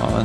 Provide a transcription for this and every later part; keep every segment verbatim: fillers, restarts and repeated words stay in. Ja,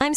I'm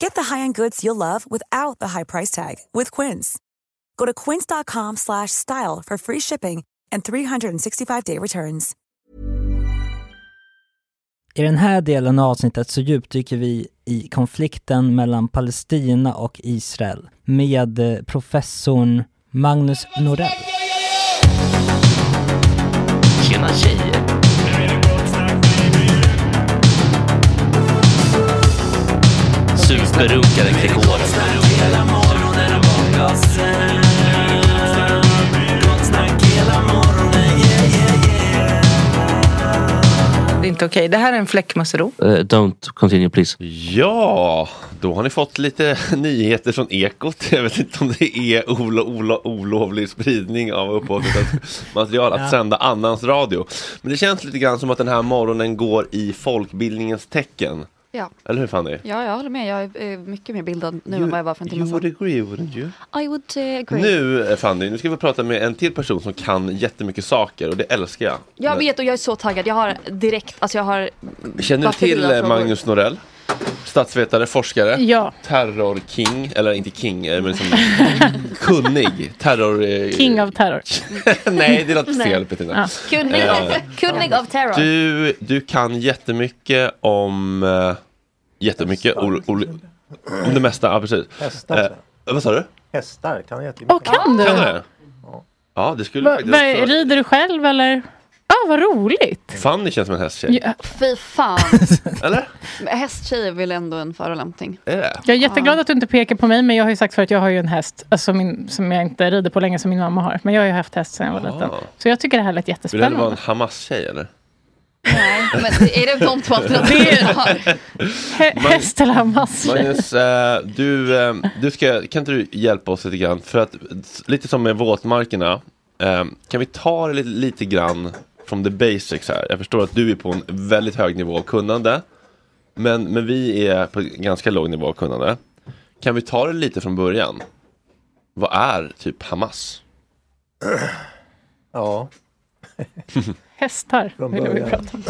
Get the high-end goods you'll love without the high price tag with Quince. Go to quince dot com slash style for free shipping and three sixty-five day returns. I den här delen av avsnittet så djupdyker vi i konflikten mellan Palestina och Israel med professorn Magnus Norell. Tjena tjejer! Superrunkade Gregor. Hela morgonen och gasen. Det är inte okej. Okay. Det här är en fläckmassero. Uh, don't continue please. Ja, då har ni fått lite nyheter från Ekot. Jag vet inte om det är olo, olo, olovlig spridning av upphovsrättsligt material att ja. sända annans radio. Men det känns lite grann som att den här morgonen går i folkbildningens tecken. Ja. Eller hur fan det är? Ja, jag håller med. Jag är mycket mer bildad nu you, än vad jag var för en timme sedan. You would agree, wouldn't you? I would uh, agree. Nu, Fanny, nu ska vi prata med en till person som kan jättemycket saker och det älskar jag. Jag Men... vet och jag är så taggad. Jag har direkt, alltså jag har... Känner du till Magnus Norell? Statsvetare, forskare, ja. Terrorking, eller inte king, men som kunnig, terror... King av terror. Nej, det är något fel, Petina. Ja. Kunnig, uh, kunnig av terror. Du, du kan jättemycket om... Uh, jättemycket, o, o, om det mesta, ja precis. Hästar. Uh, vad sa du? Hästar, kan jag jättemycket. Och kan du? Kan du? Ja, ja det skulle... Va, va, rider du själv, eller... Ja, ah, vad roligt. Fanny känns som en hästtjej. Ja. Fy fan. Eller? Hästtjej är väl ändå en förolämpning. Yeah. Jag är jätteglad ah. att du inte pekar på mig, men jag har ju sagt för att jag har ju en häst alltså min, som jag inte rider på länge som min mamma har. Men jag har ju haft häst sedan jag var ah. liten. Så jag tycker det här lät jättespännande. Vill du vara en Hamas-tjej eller? Nej, men är det de två alternativen du har? Häst eller Hamas? Magnus, äh, du, äh, du ska, kan inte du hjälpa oss lite grann? För att lite som med våtmarkerna, äh, kan vi ta det lite, lite grann from the basics här. Jag förstår att du är på en väldigt hög nivå av kunnande. Men, men vi är på en ganska låg nivå av kunnande. Kan vi ta det lite från början? Vad är typ Hamas? Ja. Hästar. Vill vi prata om.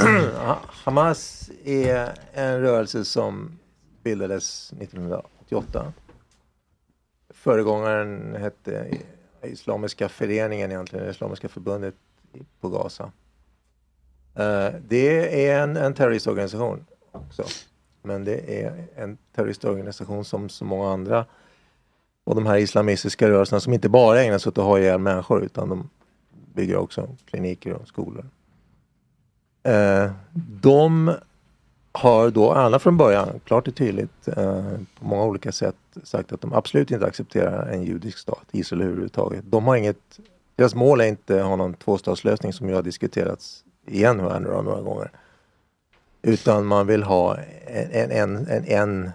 Hamas är en rörelse som bildades nittonhundraåttioåtta. Föregångaren hette Islamiska föreningen egentligen. Islamiska förbundet på Gaza. Uh, det är en, en terroristorganisation också. Men det är en terroristorganisation som så många andra och de här islamistiska rörelserna som inte bara ägnar sig åt att ha ihjäl människor utan de bygger också kliniker och skolor. Uh, de har då alla från början klart och tydligt uh, på många olika sätt sagt att de absolut inte accepterar en judisk stat, Israel överhuvudtaget. De har inget Deras mål är inte att ha någon tvåstatslösning som jag har diskuterats igen här några, några gånger. Utan man vill ha en, en, en, en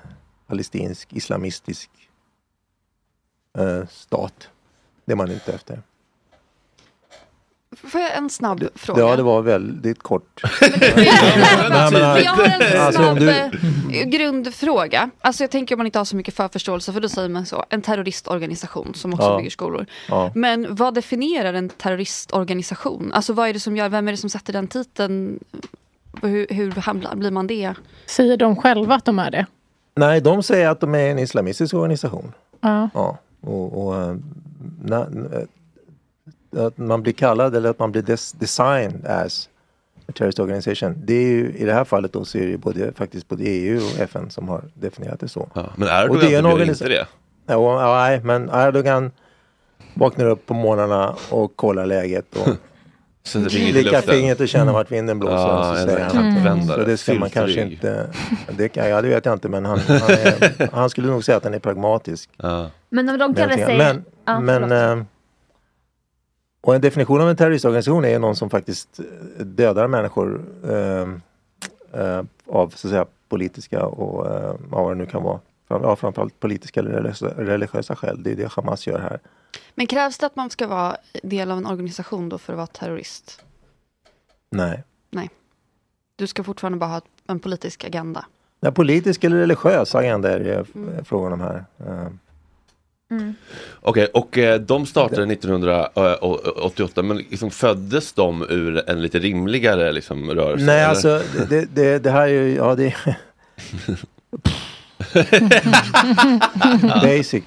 palestinsk islamistisk eh, stat. Det är man inte efter. Får jag en snabb fråga? Ja, det var väldigt kort. Men, jag har en snabb alltså, grundfråga. Alltså jag tänker om man inte har så mycket förförståelse, för då säger man så, en terroristorganisation som också ja. bygger skolor. Ja. Men vad definierar en terroristorganisation? Alltså vad är det som gör, vem är det som sätter den titeln? Hur, hur hamnar, blir man det? Säger de själva att de är det? Nej, de säger att de är en islamistisk organisation. Ja. ja. Och, och na, na, att man blir kallad eller att man blir des- designed as a terrorist organisation. Det är ju, i det här fallet då så är det ju både, faktiskt både E U och F N som har definierat det så. Ja, men Erdogan det är organis- inte det? Ja, nej, men Erdogan vaknar upp på morgnarna och kollar läget och klickar fingret och känner vart vinden blåser. Ja, så, säger han. Mm. så det ska man kanske inte... Det, kan, ja, det vet jag inte, men han, han, är, han skulle nog säga att han är pragmatisk. Ja. Men om de kallar sig... Men... Ja, men och en definition av en terroristorganisation är någon som faktiskt dödar människor eh, eh, av så att säga politiska och eh, vad det nu kan vara. Ja, framförallt politiska eller religiösa skäl. Det är det Hamas gör här. Men krävs det att man ska vara del av en organisation då för att vara terrorist? Nej. Nej. Du ska fortfarande bara ha en politisk agenda. Ja, politisk eller religiös agenda är det mm. frågan om här. Eh. Mm. Okej, okay, och de startade nittonhundraåttioåtta, men liksom föddes de ur en lite rimligare liksom, rörelse? Nej, eller? Alltså det, det, det här är ju ja, det är... basic,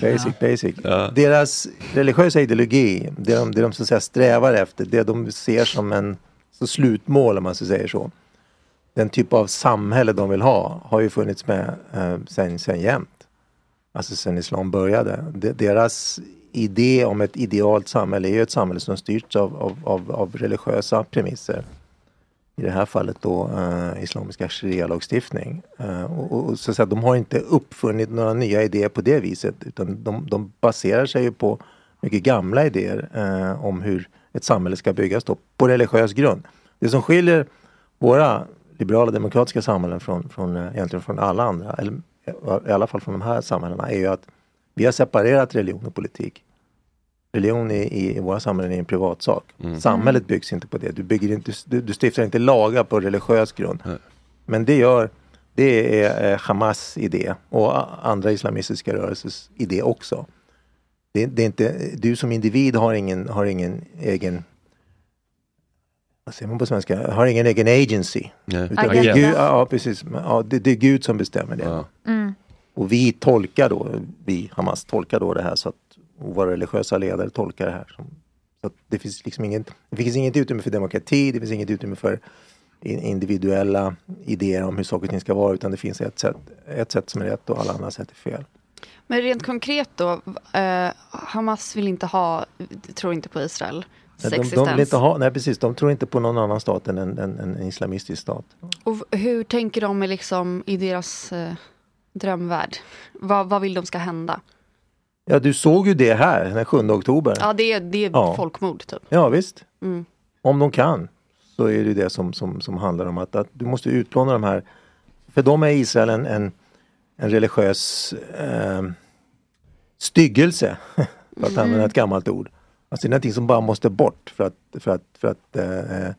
basic, basic. Ja. Deras religiösa ideologi, det de, det de så att säga, strävar efter, det de ser som en så slutmål om man så säger så. Den typ av samhälle de vill ha har ju funnits med eh, sen, sen jämt. Alltså sen islam började. Deras idé om ett idealt samhälle är ju ett samhälle som styrts av, av, av, av religiösa premisser. I det här fallet då eh, islamiska sharia-lagstiftning. Eh, och, och, så att säga, de har inte uppfunnit några nya idéer på det viset. Utan de, de baserar sig ju på mycket gamla idéer eh, om hur ett samhälle ska byggas då, på religiös grund. Det som skiljer våra liberala demokratiska samhällen från, från, egentligen från alla andra, eller i alla fall från de här samhällena, är ju att vi har separerat religion och politik. Religion i, i våra samhällen är en privat sak. Mm. Samhället byggs inte på det. Du, bygger inte, du, du stiftar inte lagar på religiös grund. Mm. Men det gör Det är Hamas idé och andra islamistiska rörelsers idé också. Det, det är inte, du som individ har ingen, har ingen egen, vad säger man på svenska, har ingen egen agency. Nej. Utan det är Gud, ja, precis, ja, det, det är Gud som bestämmer det. Ja. Mm. Och vi tolkar då, vi Hamas tolkar då det här så att, och våra religiösa ledare tolkar det här. Så att det finns liksom inget, det finns inget utrymme för demokrati, det finns inget utrymme för individuella idéer om hur saker och ting ska vara, utan det finns ett sätt, ett sätt som är rätt och alla andra sätt är fel. Men rent konkret då, eh, Hamas vill inte ha, tror inte på Israel. De, de, de vill inte ha, nej precis, de tror inte på någon annan stat än en, en, en islamistisk stat. Och hur tänker de liksom i deras eh, drömvärld? Vad, vad vill de ska hända? Ja, du såg ju det här den sjunde oktober. Ja, det är, det är ja. folkmord typ. Ja, visst. Mm. Om de kan, så är det det som, som, som handlar om att, att du måste utplåna de här. För de är Israel en, en, en religiös eh, styggelse, för att mm. använda ett gammalt ord. Alltså det är någonting som bara måste bort för att, för att, för att eh,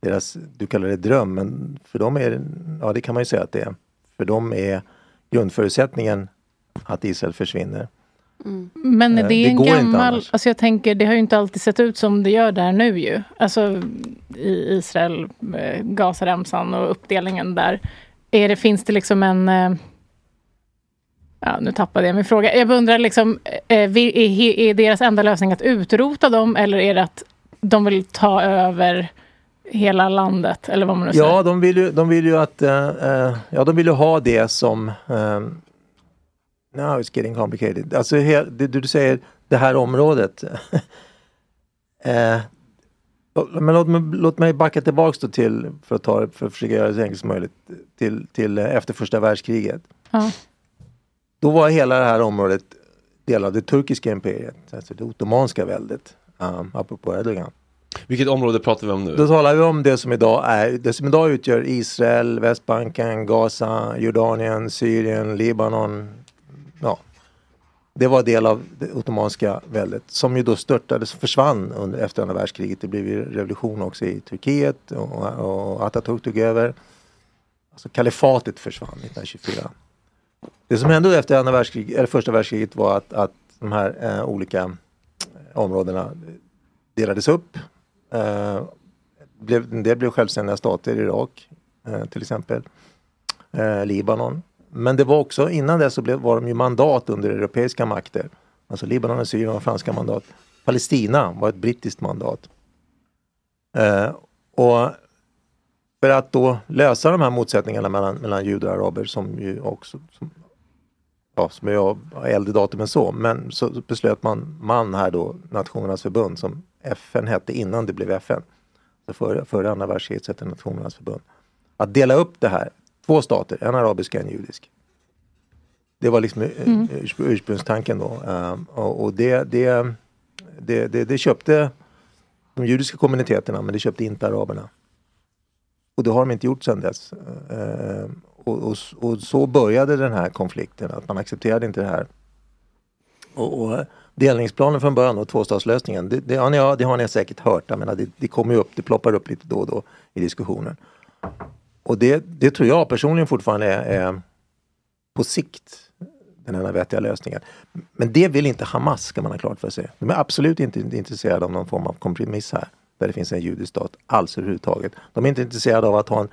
deras, du kallar det dröm, men för dem är, ja det kan man ju säga att det är. För dem är grundförutsättningen att Israel försvinner. Mm. Men det är det en gammal, alltså jag tänker, det har ju inte alltid sett ut som det gör där nu ju, alltså i Israel, Gazaremsan och uppdelningen där, är det, finns det liksom en, ja nu tappade jag min fråga, jag undrar liksom, är deras enda lösning att utrota dem, eller är det att de vill ta över hela landet, eller vad man nu säger? Ja, de vill ju, de vill ju att, ja de vill ju ha det som no, it's getting complicated. Alltså det du, du säger, det här området. eh, men låt mig, låt mig backa tillbaks då till, för att, ta, för att försöka göra det så enkelt som möjligt, till, till efter första världskriget. Ja. Då var hela det här området del av det turkiska imperiet, alltså det ottomanska väldet, um, apropå Erdogan. Vilket område pratar vi om nu? Då talar vi om det som idag är, det som idag utgör Israel, Västbanken, Gaza, Jordanien, Syrien, Libanon. Ja, det var del av det ottomanska väldet som ju då störtades, försvann under, efter andra världskriget. Det blev ju revolution också i Turkiet och, och Atatürk tog över. Alltså kalifatet försvann nittonhundratjugofyra. Det som hände efter andra världskriget, eller första världskriget, var att, att de här eh, olika områdena delades upp. Eh, blev, det blev självständiga stater, Irak eh, till exempel, eh, Libanon. Men det var också, innan det så blev, var de ju mandat under europeiska makter. Alltså Libanon och Syrien var franska mandat. Palestina var ett brittiskt mandat. Eh, och för att då lösa de här motsättningarna mellan, mellan judar och araber, som ju också, som, ja, som jag har äldre datum än så, men så beslöt man, man här då, Nationernas förbund, som F N hette innan det blev F N. Före för andra världskriget hette Nationernas förbund. Att dela upp det här. Två stater, en arabisk och en judisk. Det var liksom mm. ursprungstanken då. Um, och och det, det, det, det, det köpte de judiska kommuniteterna, men det köpte inte araberna. Och det har de inte gjort sedan dess. Uh, och, och, och så började den här konflikten, att man accepterade inte det här. Och, och delningsplanen från början och tvåstatslösningen, det, det, ja, det har ni säkert hört. Jag menar, det, det kommer ju upp, det ploppar upp lite då och då i diskussionen. Och det, det tror jag personligen fortfarande är, är på sikt den enda vettiga lösningen. Men det vill inte Hamas, ska man ha klart för sig. De är absolut inte intresserade av någon form av kompromiss här, där det finns en judisk stat alls överhuvudtaget. De är inte intresserade av att ha en,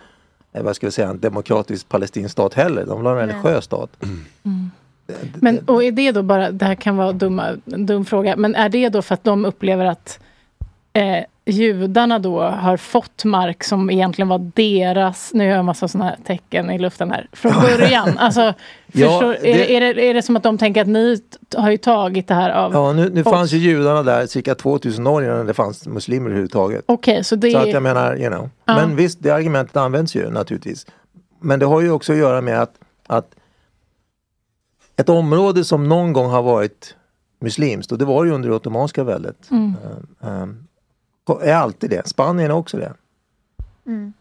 vad ska vi säga, en demokratisk palestinsk stat heller. De vill ha en religiös stat. Mm. Det, det, men, och är det då bara, det här kan vara dumma, en dum fråga, men är det då för att de upplever att eh, judarna då har fått mark som egentligen var deras, nu gör jag en massa sådana här tecken i luften här, från början. Alltså, ja, förstår, det, är, är, det, är det som att de tänker att ni t- har ju tagit det här av... Ja, nu, nu fanns ju judarna där cirka tvåtusen år innan det fanns muslimer överhuvudtaget. Okej, okay, så det... Så att jag menar, you know. Ja. Men visst, det argumentet används ju naturligtvis. Men det har ju också att göra med att, att ett område som någon gång har varit muslimskt, och det var ju under det ottomanska väldet, mm. um, um, är alltid det. Spanien är också det. Mm.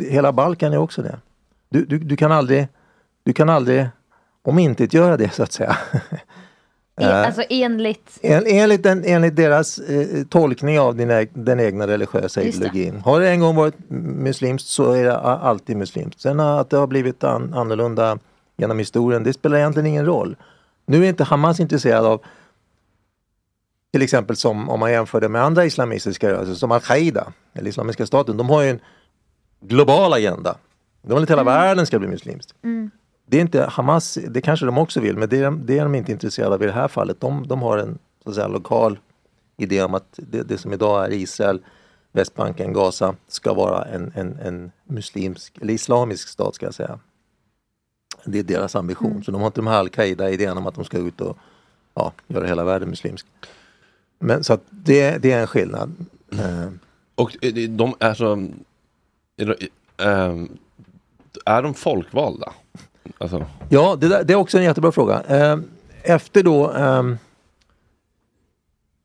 Hela Balkan är också det. Du, du, du kan aldrig du kan aldrig om inte göra det, så att säga. Eh, alltså enligt... En, enligt, den, enligt deras eh, tolkning av din, den egna religiösa ideologin. Har det en gång varit muslimskt så är det alltid muslimskt. Sen att det har blivit an, annorlunda genom historien, det spelar egentligen ingen roll. Nu är inte Hamas intresserad av, till exempel som om man jämför det med andra islamistiska rörelser, som Al-Qaida, eller Islamiska staten, de har ju en global agenda. De vill att hela mm. världen ska bli muslimskt. Mm. Det är inte Hamas, det kanske de också vill, men det är, det är de inte intresserade av i det här fallet. De, de har en så att säga, lokal idé om att det, det som idag är Israel, Västbanken, Gaza ska vara en, en, en muslimsk, eller islamisk stat ska jag säga. Det är deras ambition. Mm. Så de har inte de här Al-Qaida-idén om att de ska ut och ja, göra hela världen muslimsk. Men så att det, det är en skillnad. Mm. Och de är så... Är de folkvalda? Alltså. Ja, det, där, det är också en jättebra fråga. Efter då... Um,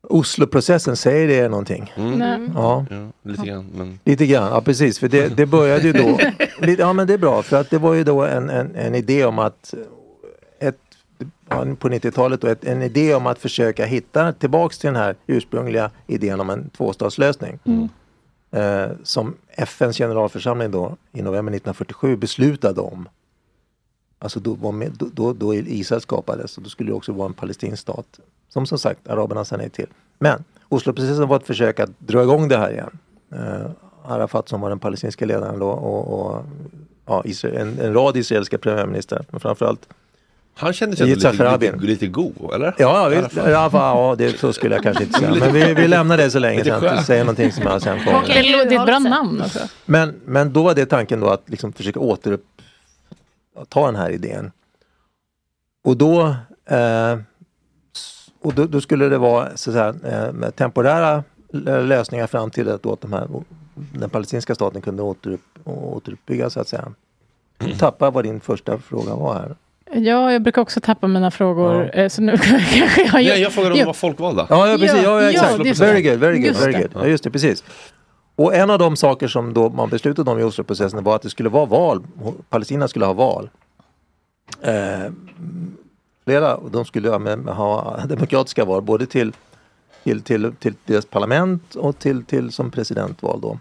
Oslo-processen, säger det någonting? Mm. Ja. ja, lite grann. Men... Lite grann, ja precis. För det, det började ju då... Ja, men det är bra. För att det var ju då en, en, en idé om att... Ett, på nittiotalet då, ett, en idé om att försöka hitta tillbaks till den här ursprungliga idén om en tvåstatslösning. Mm. Eh, som F N:s generalförsamling då i november nittonhundrafyrtiosju beslutade om. Alltså då, var med, då, då, då Israel skapades och då skulle det också vara en palestinsk stat. Som som sagt, araberna sa nej till. Men Oslo-processen var ett försök att dra igång det här igen. Eh, Arafat som var den palestinska ledaren då och, och ja, Israel, en, en rad israeliska premiärminister, men framförallt han kände sig lite, lite, lite god, eller? Ja, vi, ja, ja det, så skulle jag kanske inte säga. Men vi, vi lämnar det så länge så att du säger någonting som jag sen får. Det är ett bra namn. Alltså. Men, men då var det tanken då att liksom försöka återupp ta den här idén. Och då... Eh, Och då, då skulle det vara så här, eh, temporära lösningar fram till att då de här, den palestinska staten kunde återupp, återuppbyggas så att säga. Tappa vad din första fråga var här. Ja, jag brukar också tappa mina frågor. Ja. Så nu kanske jag... Nej, jag frågar om de var folkvalda. Ja, ja precis. Ja, ja, exakt. Ja, very good, very good, very good. Ja, just det, precis. Och en av de saker som då man beslutade om i Oslo-processen var att det skulle vara val. Palestina skulle ha val. Eh... Flera, de skulle ha demokratiska val både till, till, till, till deras parlament och till, till som presidentval då.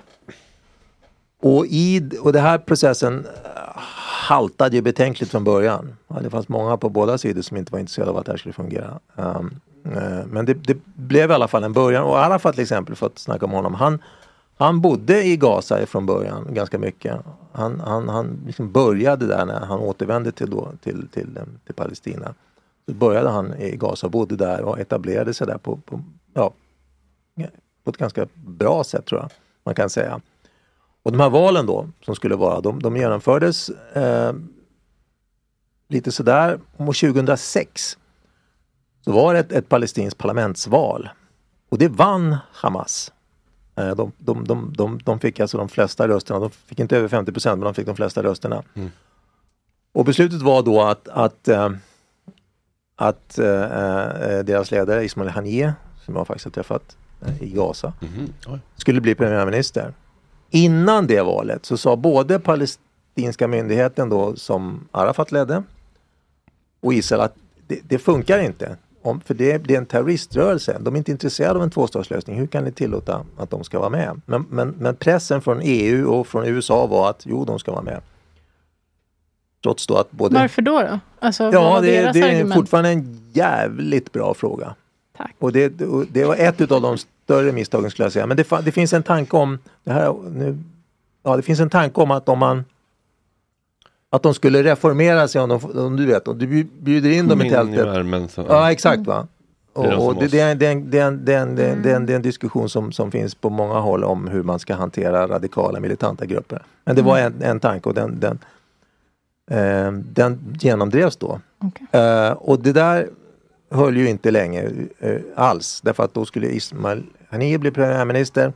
Och, i, och den här processen haltade ju betänkligt från början. Ja, det fanns många på båda sidor som inte var intresserade av att det här skulle fungera. Um, uh, men det, det blev i alla fall en början. Och Arafat till exempel, för att snacka om honom, han, han bodde i Gaza från början ganska mycket. Han, han, han liksom började där när han återvände till, då, till, till, till Palestina. Då började han i Gaza, bodde där och etablerade sig där på, på, ja, på ett ganska bra sätt tror jag man kan säga. Och de här valen då som skulle vara, de, de genomfördes eh, lite sådär. Och tjugohundrasex så var det ett, ett palestinskt parlamentsval och det vann Hamas. De, de, de, de, de fick alltså de flesta rösterna. De fick inte över femtio procent men de fick de flesta rösterna. Mm. Och beslutet var då att att, att, att äh, deras ledare Ismail Haniyeh, som jag faktiskt har träffat äh, i Gaza, mm-hmm. skulle bli premiärminister. Innan det valet så sa både palestinska myndigheten då som Arafat ledde och Israel att det, det funkar inte. Om, för det, det är en terroriströrelse. De är inte intresserade av en tvåstatslösning. Hur kan ni tillåta att de ska vara med? Men, men, men pressen från E U och från U S A var att jo, de ska vara med. Trots då att både... Varför då då? Alltså, ja, det, det är fortfarande en jävligt bra fråga. Tack. Och det, och det var ett av de större misstagen skulle jag säga. Men det, det finns en tanke om... Det, här, nu, ja, det finns en tanke om att om man... Att de skulle reformera sig om, de, om du vet. Om du bjuder in dem i tältet. Så, ja. ja, exakt va. Och det är en diskussion som, som finns på många håll om hur man ska hantera radikala militanta grupper. Men det mm. var en, en tanke och den, den, eh, den genomdrevs då. Okay. Eh, och det där höll ju inte länge eh, alls. Därför att då skulle Ismail Haniyeh bli premiärminister.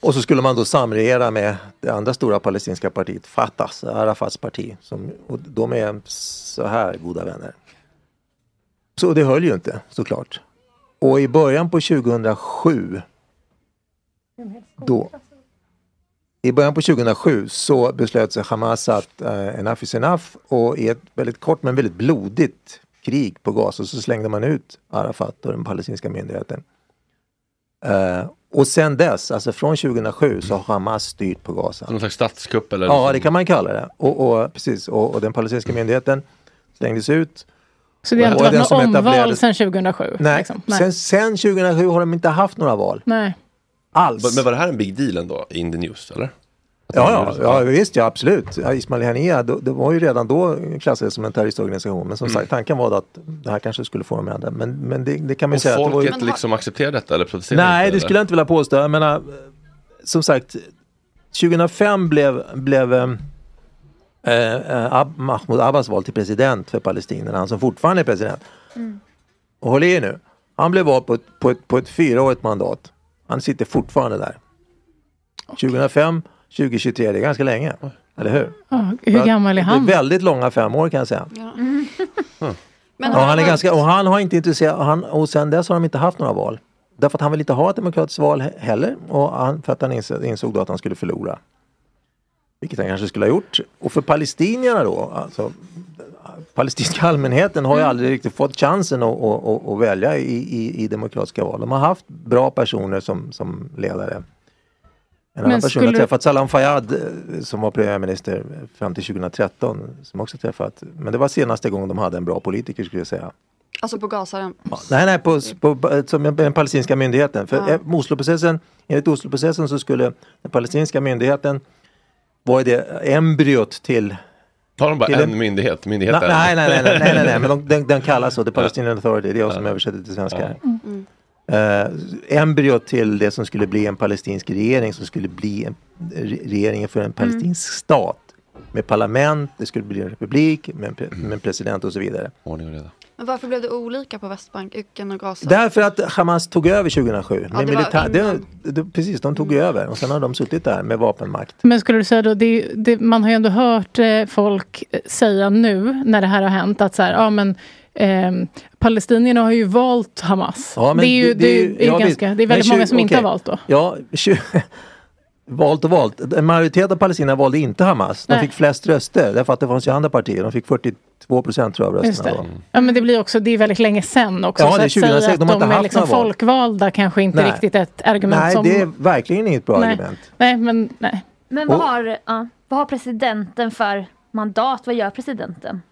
Och så skulle man då samregera med det andra stora palestinska partiet, Fatahs, Arafats parti. Som, och de är så här goda vänner. Så det höll ju inte, såklart. Och i början på tjugohundrasju då, i början på tjugohundrasju så beslöt sig Hamas att uh, enough is enough. Och i ett väldigt kort men väldigt blodigt krig på Gaza, så slängde man ut Arafat och den palestinska myndigheten. Uh, och sen dess, alltså från tjugohundrasju, så har Hamas styrt på Gaza. Någon slags statskupp eller? Ja, det kan man kalla det. Och, och, precis, och, och den palestinska myndigheten slängdes ut. Så det har inte varit några omval sedan tjugohundrasju? Nej, liksom. Nej. Sen, sen tjugohundrasju har de inte haft några val. Nej. Alls. Men var det här en big deal ändå, in the news, eller? Ja, ja, ja, visst, ja, absolut. Ismail Haniyeh, det, det var ju redan då klassades som en terroristorganisation. Men som mm. sagt, tanken var att det här kanske skulle få dem med det. Men, men det, det kan man ju säga... Och folket att det var ju... liksom accepterade detta? Eller producerade? Nej, det, det skulle jag inte vilja påstå. Jag menar, som sagt, tjugohundrafem blev, blev eh, eh, Ab- Mahmoud Abbas vald till president för palestinerna. Han som fortfarande är president. Mm. Och håll i nu. Han blev vald på ett, på ett, på ett fyraårigt mandat. Han sitter fortfarande där. Okay. tjugohundrafem... tjugohundratjugotre, det är ganska länge. Eller hur? Oh, hur gammal är han? Det är väldigt långa fem år kan jag säga. Ja. Mm. Mm. Men han, han är ganska, och han har inte intresserat, han, och sen dess har de inte haft några val. Därför att han vill inte ha ett demokratiskt val heller. Och han, för att han insåg, insåg då att han skulle förlora. Vilket han kanske skulle ha gjort. Och för palestinierna då, alltså palestinska allmänheten har ju aldrig riktigt fått chansen att, att, att, att välja i, i, i demokratiska val. De har haft bra personer som, som ledare. En annan person har träffat Salam Fayyad som var premiärminister fram till tjugohundratretton, som också träffat. Men det var senaste gången de hade en bra politiker, skulle jag säga. Alltså på Gaza? Ja, nej, nej, på, på som den palestinska myndigheten. För ja. Oslo-processen, enligt Oslo-processen så skulle den palestinska myndigheten vara det embryot till... Har de bara till en, en myndighet? Myndighet na, nej, nej, nej, nej, nej, nej, nej, men de, den, den kallas så, The Palestinian Authority, det är jag som översätter till svenska. Ja. Mm. Mm. Uh, embryo till det som skulle bli en palestinsk regering, som skulle bli en re- regeringen för en palestinsk mm. stat med parlament, det skulle bli en republik med en, pre- med en president och så vidare. Ordning och reda. Men varför blev det olika på Västbanken och Gaza? Därför att Hamas tog över tjugohundrasju. Ja, det militär, det, det, precis, de tog mm. över och sen har de suttit där med vapenmakt. Men skulle du säga då, det, det, man har ju ändå hört eh, folk säga nu när det här har hänt att så här, ja men Eh, palestinierna har ju valt Hamas. Ja, det är ju det, det är, det är ja, ganska det är väldigt tjugo, många som okay. inte har valt då. Ja, tjugo, valt och valt. En majoritet av palestinierna valde inte Hamas. De Nej. Fick flest röster därför att det fanns ju andra partier. De fick fyrtiotvå procent tror jag av rösterna då. Ja, men det blir också det är väldigt länge sen också, ja, så det är tjugohundrasex, att säga att de, de är liksom folkvalda kanske inte nej. Riktigt ett argument nej, som Nej, det är verkligen inget bra nej. Argument. Nej, men nej. Men vad har uh, vad har presidenten för mandat? Vad gör presidenten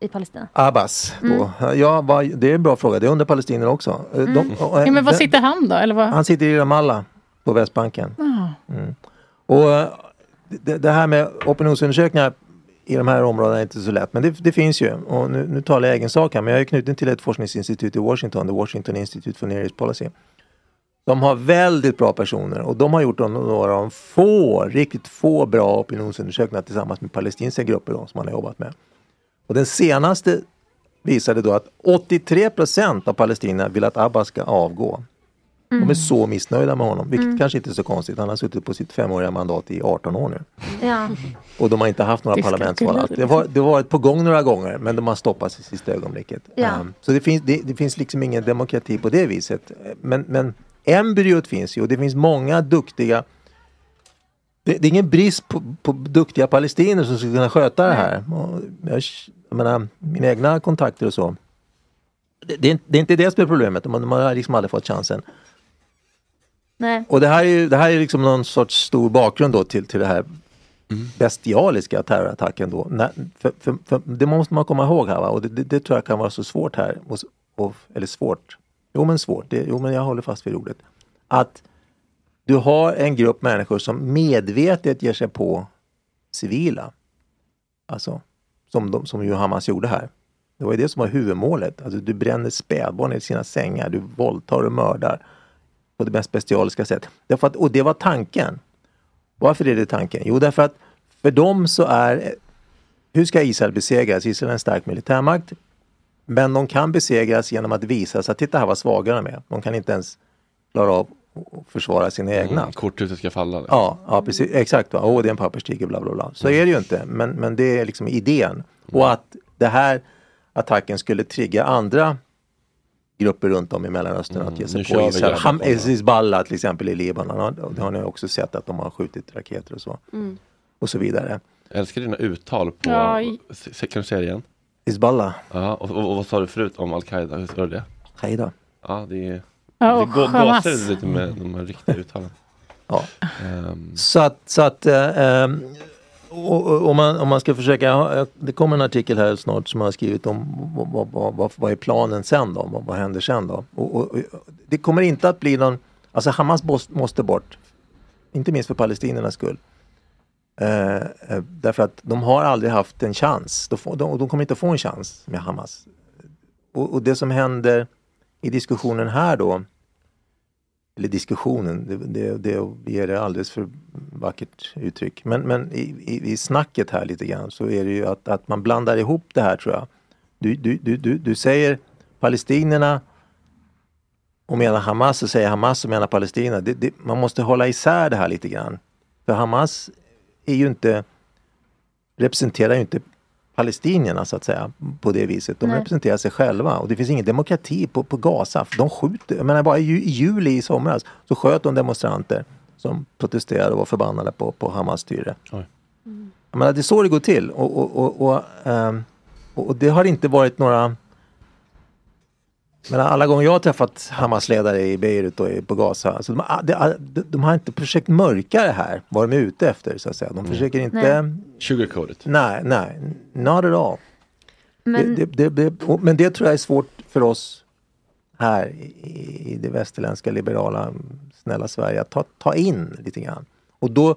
i Palestina? Abbas då. Mm. Ja, va, det är en bra fråga. Det är under Palestina också. Mm. De, och, ja, men var sitter han då? Eller vad? Han sitter i Ramallah på Västbanken. Mm. Mm. Och det, det här med opinionsundersökningar i de här områdena är inte så lätt. Men det, det finns ju. Och nu, nu talar jag egen sak här. Men jag är knuten till ett forskningsinstitut i Washington. The Washington Institute for Near East Policy. De har väldigt bra personer. Och de har gjort några av få, riktigt få bra opinionsundersökningar tillsammans med palestinska grupper då, som man har jobbat med. Och den senaste visade då att åttiotre procent av palestinierna vill att Abbas ska avgå. Mm. De är så missnöjda med honom, vilket mm. kanske inte är så konstigt. Han har suttit på sitt femåriga mandat i arton år nu. Ja. Och de har inte haft några det parlamentsval. Det har var, varit på gång några gånger, men de har stoppats i sista ögonblicket. Ja. Um, så det finns, det, det finns liksom ingen demokrati på det viset. Men, men embryot finns ju, och det finns många duktiga... Det, det är ingen brist på, på duktiga palestinier som skulle kunna sköta det här. Jag, jag menar, mina egna kontakter och så. Det, det, är, det är inte det som är problemet. Man, man har liksom aldrig fått chansen. Nej. Och det här är ju det här är liksom någon sorts stor bakgrund då till, till det här bestialiska terrorattacken då. När, för, för, för, det måste man komma ihåg här, va? Och det, det, det tror jag kan vara så svårt här. Och, och, eller svårt. Jo men svårt. Det, jo men jag håller fast vid ordet. Att du har en grupp människor som medvetet ger sig på civila. Alltså, som, de, som ju Hamas gjorde här. Det var ju det som var huvudmålet. Alltså, du bränner spädbarn i sina sängar. Du våldtar och mördar på det mest bestialiska sätt. Därför att, och det var tanken. Varför är det tanken? Jo, därför att för dem så är... Hur ska Israel besegras? Israel är en stark militärmakt. Men de kan besegras genom att visa sig att titta här vad svagare med. De kan inte ens klara av och försvara sina egna. Mm, korthuset ska falla. Liksom. Ja, ja, precis. Exakt. Åh, oh, det är en papperstiger, bla bla bla. Så mm. är det ju inte. Men, men det är liksom idén. Mm. Och att det här attacken skulle trigga andra grupper runt om i Mellanöstern mm. att ge sig nu på Israel. Ham- Hizbollah till exempel i Libanon. Det har ni också sett att de har skjutit raketer och så. Mm. Och så vidare. Jag älskar dina uttal på... Ja. Kan du säga det igen? Hizbollah. Ja, och, och, och vad sa du förut om Al-Qaida? Hur sa du det? Qaida. Ja, det är... Ja, det går gasar lite med de här riktiga uttalen. Ja. Um. Så att... Så att um, och, och, om, man, om man ska försöka... Det kommer en artikel här snart som jag har skrivit om vad, vad, vad, vad är planen sen då? Vad, vad händer sen då? Och, och, och, det kommer inte att bli någon... Alltså Hamas måste bort. Inte minst för palestinernas skull. Eh, därför att de har aldrig haft en chans. De, får, de, de kommer inte få en chans med Hamas. Och, och det som händer i diskussionen här då, eller diskussionen, det, det, det ger det alldeles för vackert uttryck. Men, men i, i, i snacket här lite grann så är det ju att, att man blandar ihop det här, tror jag. Du, du, du, du, du säger palestinerna och menar Hamas, och säger Hamas och menar Palestina. Det, det, man måste hålla isär det här lite grann. För Hamas är ju inte, representerar ju inte palestinierna så att säga på det viset. De Nej. representerar sig själva, och det finns ingen demokrati på, på Gaza. De skjuter, jag menar bara i juli i somras så sköt de demonstranter som protesterade och var förbannade på, på Hamas styre. Mm. Jag menar, det är så det går till, och, och, och, och, och, och det har inte varit några... Men alla gånger jag har träffat Hamas-ledare i Beirut och på Gaza, alltså de, de, de har inte försökt mörka det här, vad de är ute efter så att säga. De försöker mm. inte... Sugarcoated. Nej, nej. Not at all. Men det, det, det, det, och, men det tror jag är svårt för oss här i, i det västerländska, liberala, snälla Sverige att ta, ta in lite grann. Och då,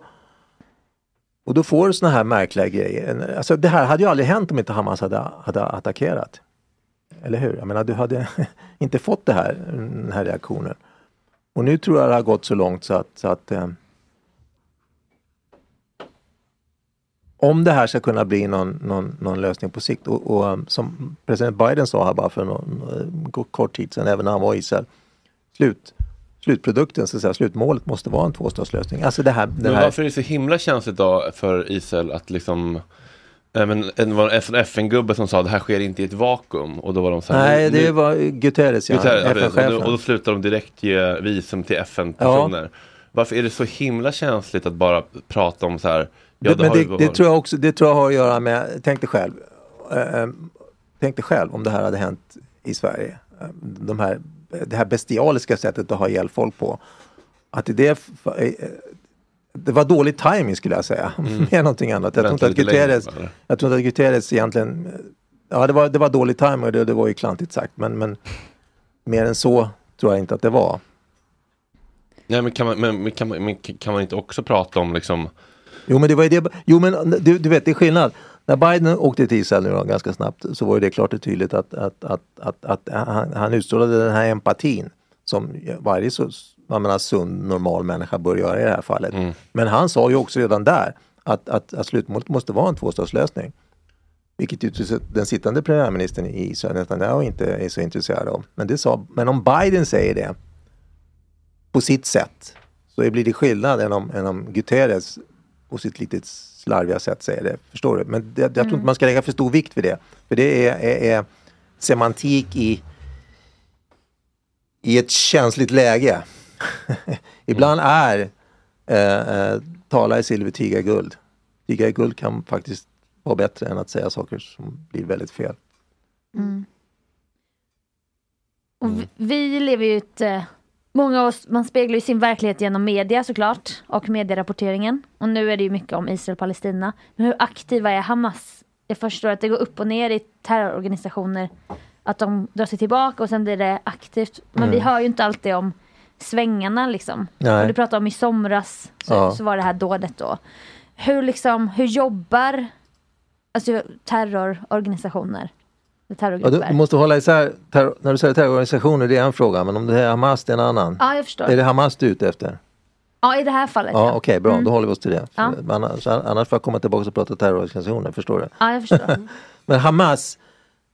och då får du såna här märkliga grejer. Alltså det här hade ju aldrig hänt om inte Hamas hade, hade attackerat. Eller hur? Jag menar, du hade inte fått det här, den här reaktionen. Och nu tror jag det har gått så långt så att, så att eh, om det här ska kunna bli någon, någon, någon lösning på sikt, och, och som president Biden sa här bara för någon kort tid sedan, även när han var i Israel, slut, slutprodukten, så att säga, slutmålet måste vara en tvåstatslösning. Alltså det här, det här... Men varför är det så himla känsligt då för Israel att liksom... Nej, men det var en F N-gubbe som sa att det här sker inte i ett vakuum, och då var de så här, nej, det nu... var Guterres, ja, Guterres, och, då, och då slutar de direkt ge visum till F N-personer. Ja. Varför är det så himla känsligt att bara prata om så här? Ja, det, det, men det, det, det tror jag också, det tror jag har att göra med, tänk dig själv, eh, tänk dig själv om det här hade hänt i Sverige. De här, det här bestialiska sättet att ha ihjäl folk på. Att det är... Det var dålig timing skulle jag säga. Mm. Mer någonting annat. Jag tror inte att Guterres, längre, jag tror inte att Guterres egentligen... Ja, det var, det var dålig timing, och det, det var ju klantigt sagt. Men, men mer än så tror jag inte att det var. Nej, men kan man, men, kan man, men kan man inte också prata om liksom... Jo, men det var ju det... Jo, men du, du vet, det är skillnad. När Biden åkte till Israel nu då, ganska snabbt, så var det klart och tydligt att, att, att, att, att han, han utstrålade den här empatin som varje... Så, man menar, sund, normal människa bör göra i det här fallet. Mm. Men han sa ju också redan där att, att, att slutmålet måste vara en tvåstatslösning. Vilket ju den sittande premiärministern i Israel Netanyahu inte är så intresserad av. Men, det sa, men om Biden säger det på sitt sätt, så blir det skillnad än om, än om Guterres på sitt litet slarviga sätt säger det. Förstår du? Men det, jag tror inte mm. man ska lägga för stor vikt vid det. För det är, är, är semantik i, i ett känsligt läge. Ibland är eh, eh, tala i silver, tiga i guld. Tiga i guld kan faktiskt vara bättre än att säga saker som blir väldigt fel. Mm. Och vi, vi lever ju ett, eh, många av oss, man speglar ju sin verklighet genom media såklart, och medierapporteringen. Och nu är det ju mycket om Israel och Palestina. Men hur aktiva är Hamas? Jag förstår att det går upp och ner i terrororganisationer, att de drar sig tillbaka och sen blir det aktivt. Men mm. vi hör ju inte alltid om svängarna liksom. Och du pratade om i somras så, ja. så var det här dådet då. Hur liksom, hur jobbar alltså terrororganisationer? Ja, du, du måste hålla isär terror, när du säger terrororganisationer, det är en fråga, men om det är Hamas, det är en annan. Ja, jag förstår. Är det Hamas du är ute efter? Ja, i det här fallet. Ja, ja. Okej, okay, bra. Mm. Då håller vi oss till det. Ja. Annars, annars får jag komma tillbaka och prata terrororganisationer, förstår du? Ja, jag förstår. Men Hamas,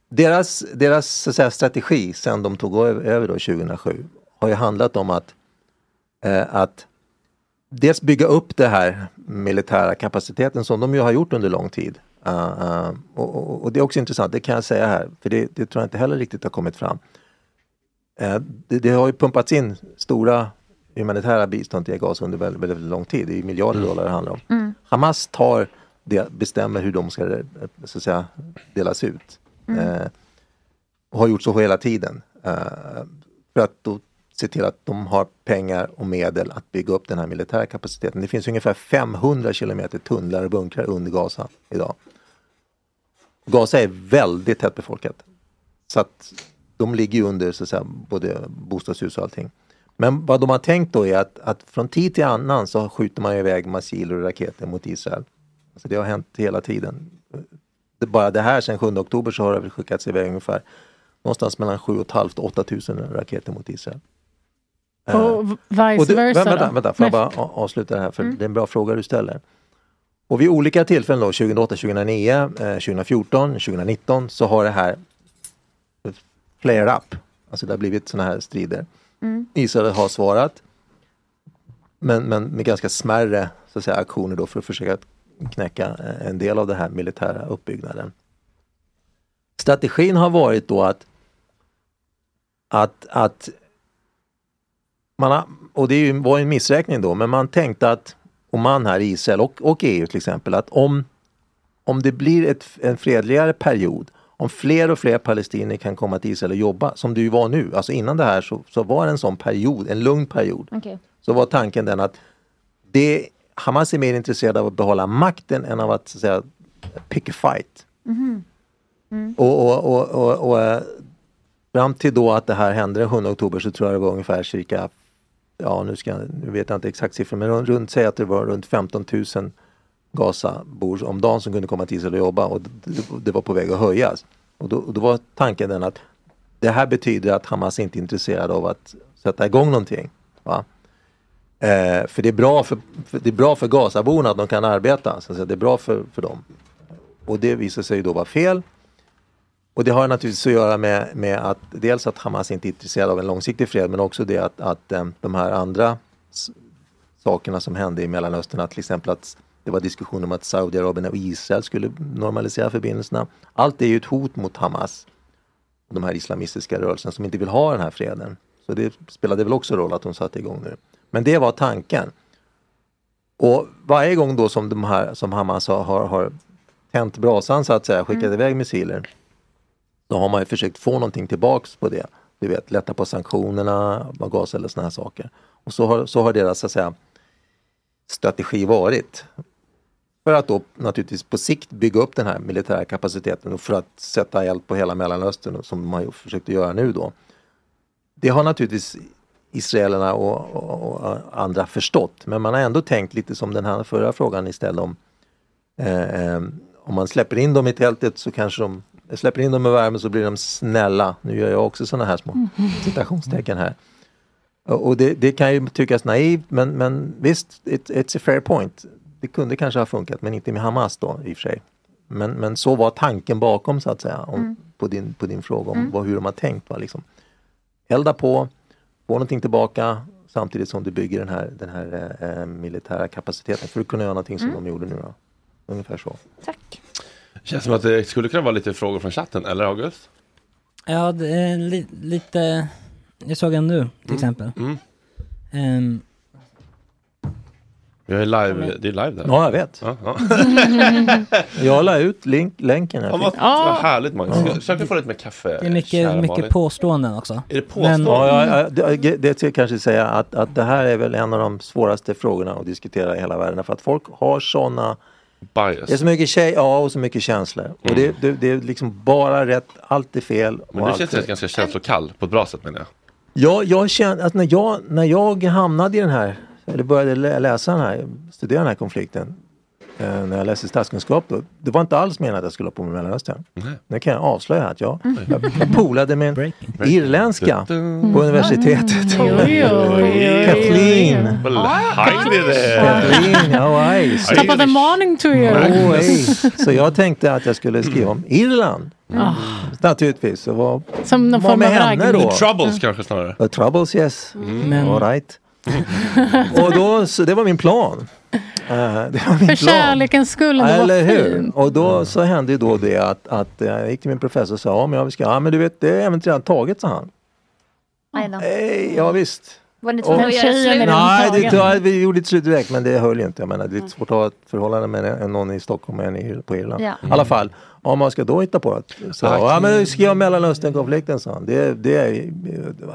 deras, deras så att säga, strategi sen de tog över då tjugohundrasju har ju handlat om att, eh, att dels bygga upp det här militära kapaciteten som de ju har gjort under lång tid. Uh, uh, och, och, och det är också intressant, det kan jag säga här, för det, det tror jag inte heller riktigt har kommit fram. Uh, det, det har ju pumpats in stora humanitära bistånd till Gaza under väldigt, väldigt lång tid. Det är ju miljarder dollar det handlar om. Mm. Hamas tar, det, bestämmer hur de ska, så att säga, delas ut. Mm. Eh, och har gjort så hela tiden. Eh, för att då se till att de har pengar och medel att bygga upp den här militärkapaciteten. Det finns ungefär femhundra kilometer tunnlar och bunkrar under Gaza idag. Gaza är väldigt tätt befolkat. Så att de ligger under så att säga, både bostadshus och allting. Men vad de har tänkt då är att, att från tid till annan så skjuter man iväg missiler och raketer mot Israel. Alltså det har hänt hela tiden. Bara det här sen sjunde oktober så har det skickats iväg ungefär någonstans mellan sju och ett halvt till åtta tusen raketer mot Israel. Och vice och du, versa vänta, vänta, vänta, får jag bara avsluta det här för mm. det är en bra fråga du ställer. Och vid olika tillfällen då, tjugohundraåtta, tjugohundranio, tjugofjorton, tjugohundranitton så har det här flare up. Alltså det har blivit såna här strider. Mm. Israel har svarat men, men med ganska smärre så att säga, aktioner då för att försöka knäcka en del av den här militära uppbyggnaden. Strategin har varit då att att, att man har, och det var ju en missräkning då, men man tänkte att, och man här i Israel och, och E U till exempel, att om, om det blir ett, en fredligare period, om fler och fler palestinier kan komma till Israel och jobba, som det ju var nu, alltså innan det här så, så var det en sån period, en lugn period. Okay. Så var tanken den att det, Hamas är mer intresserad av att behålla makten än av att, så att säga, pick a fight. Mm-hmm. Mm. Och, och, och, och, och fram till då att det här hände den sjunde oktober så tror jag det var ungefär cirka ja nu, ska, nu vet jag inte exakt siffror men runt, runt säger att det var runt femton tusen Gaza-bor om dagen som kunde komma till Israel och jobba och det, det var på väg att höjas. Och då, och då var tanken den att det här betyder att Hamas inte är intresserad av att sätta igång någonting. Va? Eh, för, det är bra för, för det är bra för Gaza-borna att de kan arbeta. Så det är bra för, för dem. Och det visar sig då vara fel. Och det har naturligtvis att göra med, med att dels att Hamas inte är intresserad av en långsiktig fred men också det att, att de här andra sakerna som hände i Mellanöstern, att till exempel att det var diskussioner om att Saudiarabien och Israel skulle normalisera förbindelserna. Allt är ju ett hot mot Hamas och de här islamistiska rörelserna som inte vill ha den här freden. Så det spelade väl också roll att de satte igång nu. Men det var tanken. Och varje gång då som, de här, som Hamas har, har, har tänt brasan så att säga, skickat mm. iväg missiler, då har man ju försökt få någonting tillbaks på det. Du vet, lätta på sanktionerna, gas eller såna här saker. Och så har, så har deras så att säga, strategi varit. För att då naturligtvis på sikt bygga upp den här militära kapaciteten och för att sätta eld på hela Mellanöstern som man ju försökte göra nu då. Det har naturligtvis israelerna och, och, och andra förstått. Men man har ändå tänkt lite som den här förra frågan istället om eh, om man släpper in dem i tältet så kanske de Jag släpper in dem med värmen så blir de snälla. Nu gör jag också såna här små citationstecken här. Och det, det kan ju tyckas naivt, men, men visst, it, it's a fair point. Det kunde kanske ha funkat, men inte med Hamas då i och för sig. Men, men så var tanken bakom så att säga, om, mm. på, din, på din fråga om mm. vad, hur de har tänkt. Va, liksom. Elda på, få någonting tillbaka samtidigt som du bygger den här, den här eh, militära kapaciteten för att kunna göra någonting som mm. de gjorde nu då. Ungefär så. Tack. Känns som att det skulle kunna vara lite frågor från chatten, eller August? Ja, det är li- lite... Jag såg en nu, till mm. exempel. Mm. Um... Jag är live, det är live där. Ja, jag vet. Ja, ja. jag la ut link- länken här. Ja, vad, vad härligt, Magnus. Ja. Försöker få lite mer kaffe. Det är mycket, mycket påståenden också. Är det påståenden? Men, ja, ja, det, det ska jag kanske säga att, att det här är väl en av de svåraste frågorna att diskutera i hela världen. För att folk har såna... Bias. Det är så mycket tjej, ja, och så mycket känslor. Mm. Och det, det, det är liksom bara rätt, allt är fel. Men du känns rätt ganska känslokall på ett bra sätt, menar jag. Ja, jag känner att när jag, när jag hamnade i den här, eller började läsa den här, studera den här konflikten, eh, när jag läste statskunskap då, det var inte alls menat att jag skulle ha på mig Mellanöstern. Mm. Nu kan jag avslöja att jag, mm. jag, jag polade med en Breaking. irländska mm. på universitetet. Mm. Kathleen. Well, hi there. Kathleen, how are you? Top of the morning to you. Oh, hey. Så jag tänkte att jag skulle skriva om Irland. Mm. Mm. Naturligtvis. Så var, som någon var form med henne då. The Troubles kanske snarare. The Troubles, yes. Mm. Mm. All right. och då, så det var min plan. Uh, det var min För plan. Kärlekens skull, det Eller var hur? Fint. Och då mm. så hände ju då det att, att jag gick till min professor och sa, ja men, jag ska, ja, men du vet, det är även redan taget, sa han. Mm. Hey, ja visst. Var det tvungen att göra slut? Nej, det, vi gjorde inte slut direkt, men det höll ju inte. Jag menar, det är svårt att ha ett förhållande med någon i Stockholm eller på Irland. Ja. Mm. I alla fall, om man ska då hitta på att så, ah, ja, men skriva Mellanöstern-konflikten, sa han. Det, det är...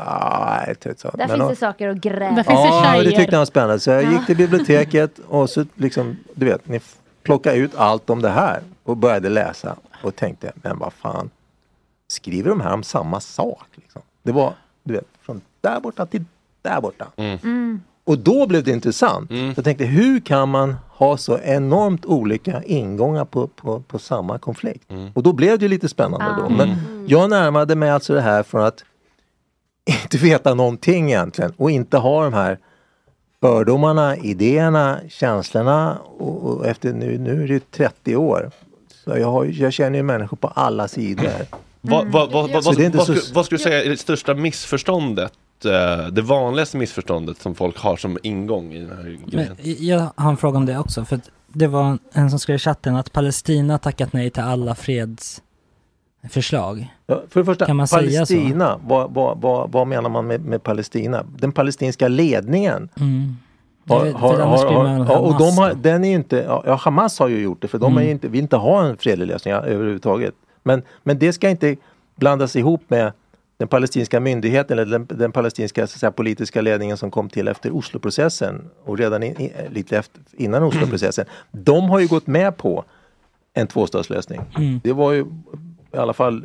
Ah, det, så. Där men, finns det saker att gräva. Där finns det tjejer. Ja, det tyckte han var spännande. Så jag gick till biblioteket och så liksom, du vet, ni plockade ut allt om det här och började läsa och tänkte, men vad fan, skriver de här om samma sak? Liksom? Det var, du vet, från där borta till där borta. Mm. Mm. Och då blev det intressant. Mm. Jag tänkte, hur kan man ha så enormt olika ingångar på, på, på samma konflikt? Mm. Och då blev det lite spännande ah. då. Men mm. jag närmade mig alltså det här från att inte veta någonting egentligen. Och inte ha de här fördomarna, idéerna, känslorna. Och, och efter nu, nu är det trettio år. Så jag, har, jag känner ju människor på alla sidor. Mm. Va, va, va, va, vad, vad, så... vad skulle du säga är det största missförståndet? Det vanligaste missförståndet som folk har som ingång i den här grejen. Jag har en fråga om det också, för det var en som skrev i chatten att Palestina tackat nej till alla fredsförslag. Ja, för det första, kan man Palestina, säga så? Vad, vad, vad, vad menar man med, med Palestina? Den palestinska ledningen. Mm. Har, vet, har, har, har, och de har, den är ju inte, ja, Hamas har ju gjort det, för de mm. är inte, vill inte ha en fredlig lösning överhuvudtaget. Men, men det ska inte blandas ihop med den palestinska myndigheten eller den, den palestinska så att säga, politiska ledningen som kom till efter Oslo-processen och redan in, i, lite efter, innan Oslo-processen. De har ju gått med på en tvåstatslösning. Mm. Det var ju i alla fall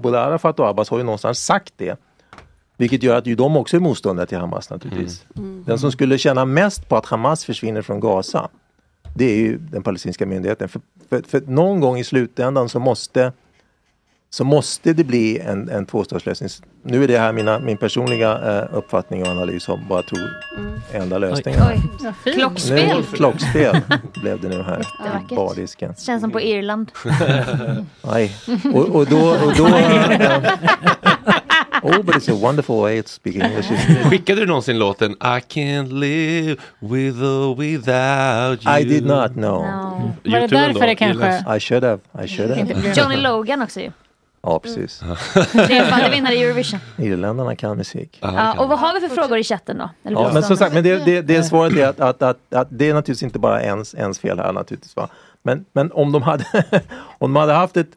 både Arafat och Abbas har ju någonstans sagt det. Vilket gör att ju de också är motståndare till Hamas naturligtvis. Mm. Mm. Den som skulle känna mest på att Hamas försvinner från Gaza, det är ju den palestinska myndigheten. För, för, för någon gång i slutändan så måste så måste det bli en, en tvåstatslösning. Nu är det här mina, min personliga eh, uppfattning och analys av vad jag tror enda lösningen. Oj, oj. Klockspel. Nu, klockspel blev det nu här i bardisken. Känns som på Irland. Nej. Och, och då... Och då äh, oh, but it's a wonderful way of speaking English. Skickade du någonsin låten I can't live with or without you? I did not, no. no. Var det därför det kanske? I should have, I should have. Johnny Logan också ju. Ja, precis. Mm. Det är fan vinnare i Eurovision. Irländarna kan musik. Aha, ja, kan. Och vad har vi för frågor i chatten då? Eller ja, men som sagt, men det, det, det är svaret är att, att, att, att det är naturligtvis inte bara ens, ens fel här naturligtvis. Va? Men, men om, de hade, om de hade haft ett,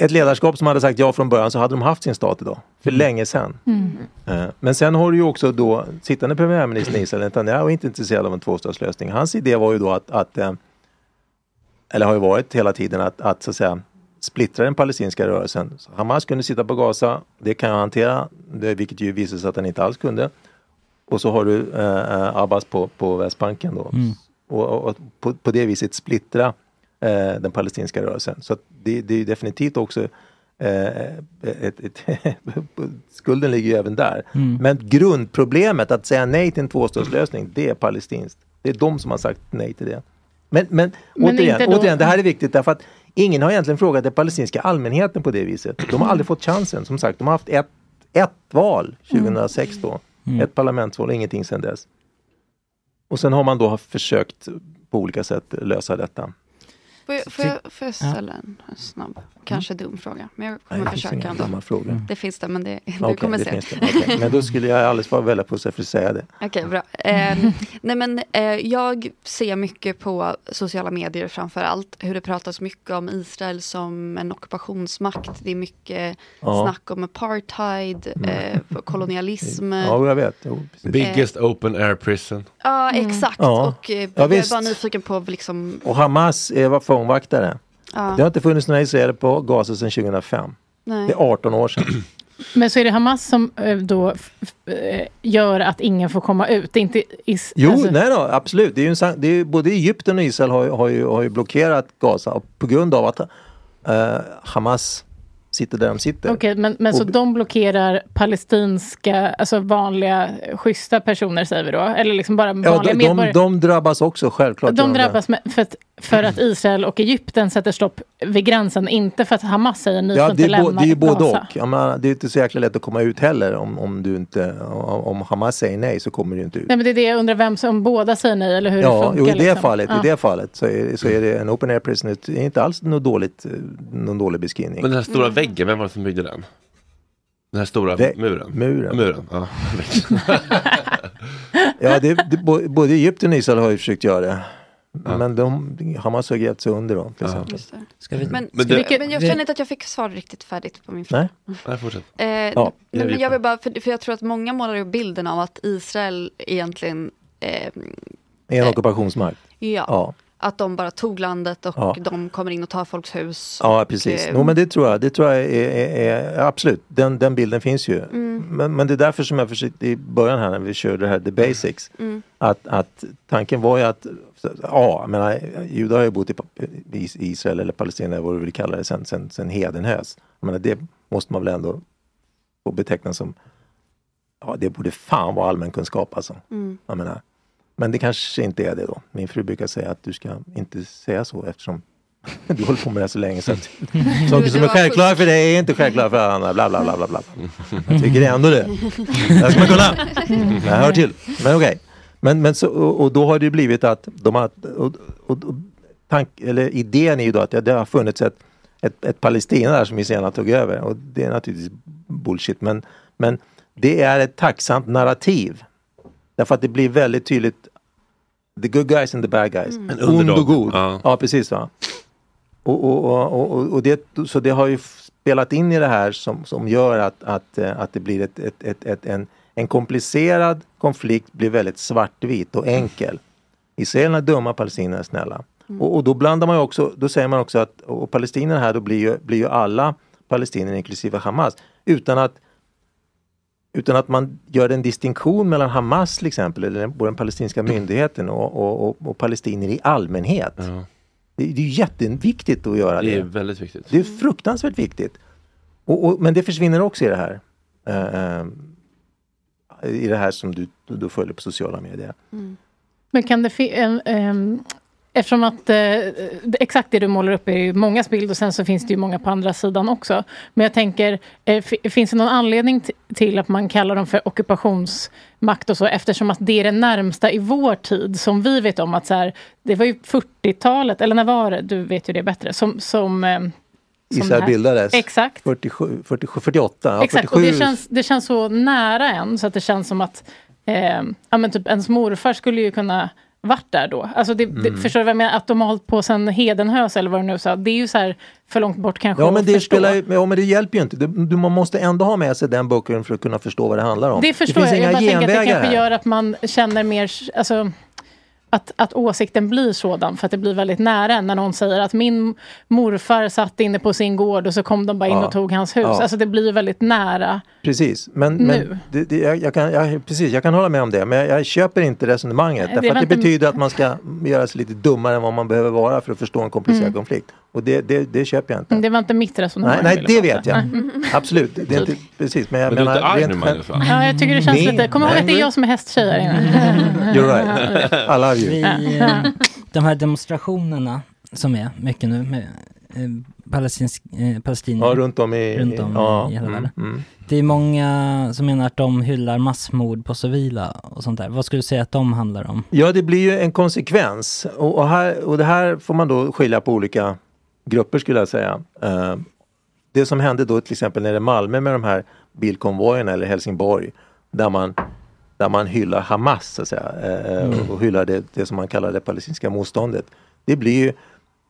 ett ledarskap som hade sagt ja från början så hade de haft sin stat idag. För mm. länge sedan. Mm. Men sen har du ju också då sittande premiärminister i Israel, Netanyahu var inte intresserad av en tvåstatslösning. Hans idé var ju då att, att eller har ju varit hela tiden att, att så att säga splittrar den palestinska rörelsen. Så Hamas kunde sitta på Gaza, det kan jag hantera, det, vilket ju visade sig att han inte alls kunde. Och så har du eh, Abbas på, på Västbanken då. Mm. Och, och, och på, på det viset splittra eh, den palestinska rörelsen. Så att det, det är ju definitivt också eh, ett, ett, skulden ligger ju även där. Mm. Men grundproblemet att säga nej till en tvåstatslösning, det är palestinskt. Det är de som har sagt nej till det. Men, men, men återigen, återigen, det här är viktigt därför att ingen har egentligen frågat den palestinska allmänheten på det viset. De har aldrig fått chansen. Som sagt, de har haft ett, ett val tjugohundrasex då. Mm. Ett parlamentsval, ingenting sedan dess. Och sen har man då försökt på olika sätt lösa detta. Får jag, får jag, får jag ställa en snabb, kanske dum fråga. Men jag kommer Nej, försöka ändå. Fråga. Det finns det, men det, du okay, kommer det se. Det. Okay. Men då skulle jag alldeles vara välja på sig för att säga det. Okej, okay, bra. Eh, nej men, eh, jag ser mycket på sociala medier framför allt. Hur det pratas mycket om Israel som en ockupationsmakt. Det är mycket ja. snack om apartheid, eh, kolonialism. Ja, jag vet. Jo, Biggest eh, open air prison. Ja, mm. exakt. Ja. Och eh, ja, jag är bara nyfiken på liksom... Och Hamas eh, var för fångvaktare. Ja. Det har inte funnits några israeler på Gaza sedan tjugohundrafem. Nej. Det är arton år sedan. Men så är det Hamas som då gör att ingen får komma ut. Det är inte is- jo, alltså. nej då, absolut. Det är ju en, det är, både Egypten och Israel har, har, ju, har ju blockerat Gaza på grund av att eh, Hamas sitter där de sitter. Okej, okay, men, men och, så de blockerar palestinska, alltså vanliga, schyssta personer säger vi då? Eller liksom bara vanliga ja, de, medborgare? De, de drabbas också, självklart. De drabbas med, för, att, för att Israel och Egypten sätter stopp vid gränsen, inte för att Hamas säger ni ja, får inte lämna Gaza. Ja, det är ju både och. Ja, men, det är inte så jäkla lätt att komma ut heller om, om du inte, om, om Hamas säger nej så kommer du inte ut. Nej, men det är det jag undrar, vem som båda säger nej eller hur ja, det funkar. Jo, i det liksom. fallet, ja. i det fallet så är, så är det en open air prison, det är inte alls något dåligt, någon dålig beskrivning. Men den här stora väggen, vem var det som byggde den? Den här stora det, muren. Muren. muren. Ja. Ja, det, det, både Egypten och Israel har ju försökt göra det. Ja. Men de, Hamas har grävt sig under dem. Ja. Just det. Ska vi, men, men, ska det, vi, men jag känner inte att jag fick svar riktigt färdigt på min fråga. Nej, nej fortsätt. Eh, ja, nej, men jag vill bara, för, för jag tror att många målar ju bilden av att Israel egentligen... Eh, är en ockupationsmakt. Eh, ja. ja. Att de bara tog landet och ja. de kommer in och tar folks hus. Ja, precis. Och, no, men det tror jag, det tror jag är, är, är absolut. Den, den bilden finns ju. Mm. Men, men det är därför som jag försökte i början här när vi körde det här The Basics. Mm. Att, att tanken var ju att, ja, jag menar, judar har ju bott i, i Israel eller Palestina, vad du vill kalla det, sen, sen, sen hedenhös. Jag menar, det måste man väl ändå få beteckna som, ja, det borde fan vara allmän kunskap alltså. Mm. Jag menar. Men det kanske inte är det då. Min fru brukar säga att du ska inte säga så eftersom du håller på med det så länge. Så att saker som är självklara för dig är inte självklara för andra. Bla, bla, bla, bla. Jag tycker det är ändå det. Det ska man kolla. Jag hör till. Men okej. Okay. Men, men så, och, och då har det ju blivit att de har, och, och, och, tank, eller idén är ju då att det har funnits ett, ett, ett Palestina där som Israel tog över. Och det är naturligtvis bullshit. Men, men det är ett tacksamt narrativ. Därför att det blir väldigt tydligt the good guys and the bad guys. Mm. En underdog. Ond och god. Ja, ja precis va. Och, och, och, och, och det, så det har ju spelat in i det här som, som gör att, att, att det blir ett, ett, ett, ett, en, en komplicerad konflikt blir väldigt svartvit och enkel. Israelerna är dumma, palestinierna är snälla. Mm. Och, och då blandar man ju också, då säger man också att och palestinierna här då blir ju, blir ju alla palestinier inklusive Hamas utan att Utan att man gör en distinktion mellan Hamas till exempel eller den, den palestinska myndigheten och, och, och, och palestinier i allmänhet. Ja. Det, det är jätteviktigt att göra det. Det är väldigt viktigt. Det är fruktansvärt viktigt. Och, och, men det försvinner också i det här. Uh, I det här som du, du, du följer på sociala medier. Mm. Men kan det finnas... Uh, um... Eftersom att eh, exakt det du målar upp är ju mångas bild och sen så finns det ju många på andra sidan också. Men jag tänker, eh, f- finns det någon anledning t- till att man kallar dem för ockupationsmakt och så? Eftersom att det är det närmsta i vår tid som vi vet om att så här, det var ju fyrtiotalet, eller när var det? Du vet ju det bättre. Som... som eh, Israel bildades. Exakt. fyrtiosju, fyrtiosju, fyrtioåtta. Ja, exakt, fyrtiosju. Och det känns, det känns så nära en så att det känns som att eh, ja, men typ ens morfar skulle ju kunna... vart där då? Alltså det, det, mm. Förstår du vad jag menar? Att de har hållit på sen Hedenhös eller vad du nu sa. Det är ju så här för långt bort kanske. Ja men, det, spelar, ja, men det hjälper ju inte. Du, du, man måste ändå ha med sig den boken för att kunna förstå vad det handlar om. Det förstår det finns jag. Inga jag tänker att det kanske här. Gör att man känner mer... Alltså, Att, att åsikten blir sådan för att det blir väldigt nära när någon säger att min morfar satt inne på sin gård och så kom de bara in ja, och tog hans hus. Ja. Alltså det blir väldigt nära. Precis, men, nu. men det, det, jag, jag, kan, jag, precis, jag kan hålla med om det men jag, jag köper inte resonemanget. Nej, därför det, att det betyder att man ska göra sig lite dummare än vad man behöver vara för att förstå en komplicerad mm. konflikt. Och det, det, det köper jag inte. Det var inte mitt resonemang. Nej, nej det vet jag. Mm. Absolut. Det är inte, precis, men jag men menar... Men du är inte arg nu, själv... Ja, jag tycker det känns nej, lite... Kom ihåg att det är jag som är hästtjej här inne. You're right. I love you. Vi, de här demonstrationerna som är mycket nu med eh, palestinsk, eh, palestinier... Ja, runt om i... Runt om i, ja, i hela mm, världen. Mm. Det är många som menar att de hyllar massmord på civila och sånt där. Vad skulle du säga att de handlar om? Ja, det blir ju en konsekvens. Och, och, här, och det här får man då skilja på olika... grupper skulle jag säga. Det som hände då till exempel nere i Malmö med de här bilkonvojerna eller Helsingborg där man, där man hyllar Hamas så att säga, mm. och hyllar det, det som man kallar det palestinska motståndet. Det blir ju,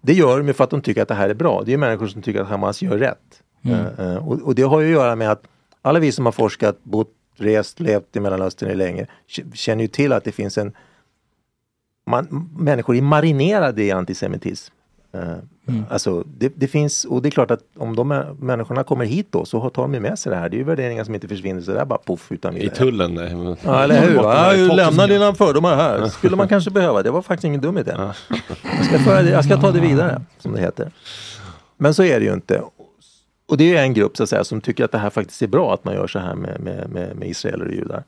det gör de ju för att de tycker att det här är bra. Det är ju människor som tycker att Hamas gör rätt. Mm. Och, och det har ju att göra med att alla vi som har forskat, bott, rest, levt i Mellanöstern länge känner ju till att det finns en man, människor är marinerade i antisemitism. Mm. Alltså det, det finns, och det är klart att om de här människorna kommer hit då så tar de med sig det här, det är ju värderingar som inte försvinner sådär bara puff utan vidare. I tullen nej. Ja eller hur, ja, lämna dina fördomar här, skulle man kanske behöva, det var faktiskt ingen dum idé. Jag ska, föra det, jag ska ta det vidare som det heter, men så är det ju inte. Och det är ju en grupp så att säga som tycker att det här faktiskt är bra att man gör så här med, med, med, med israeler och judar,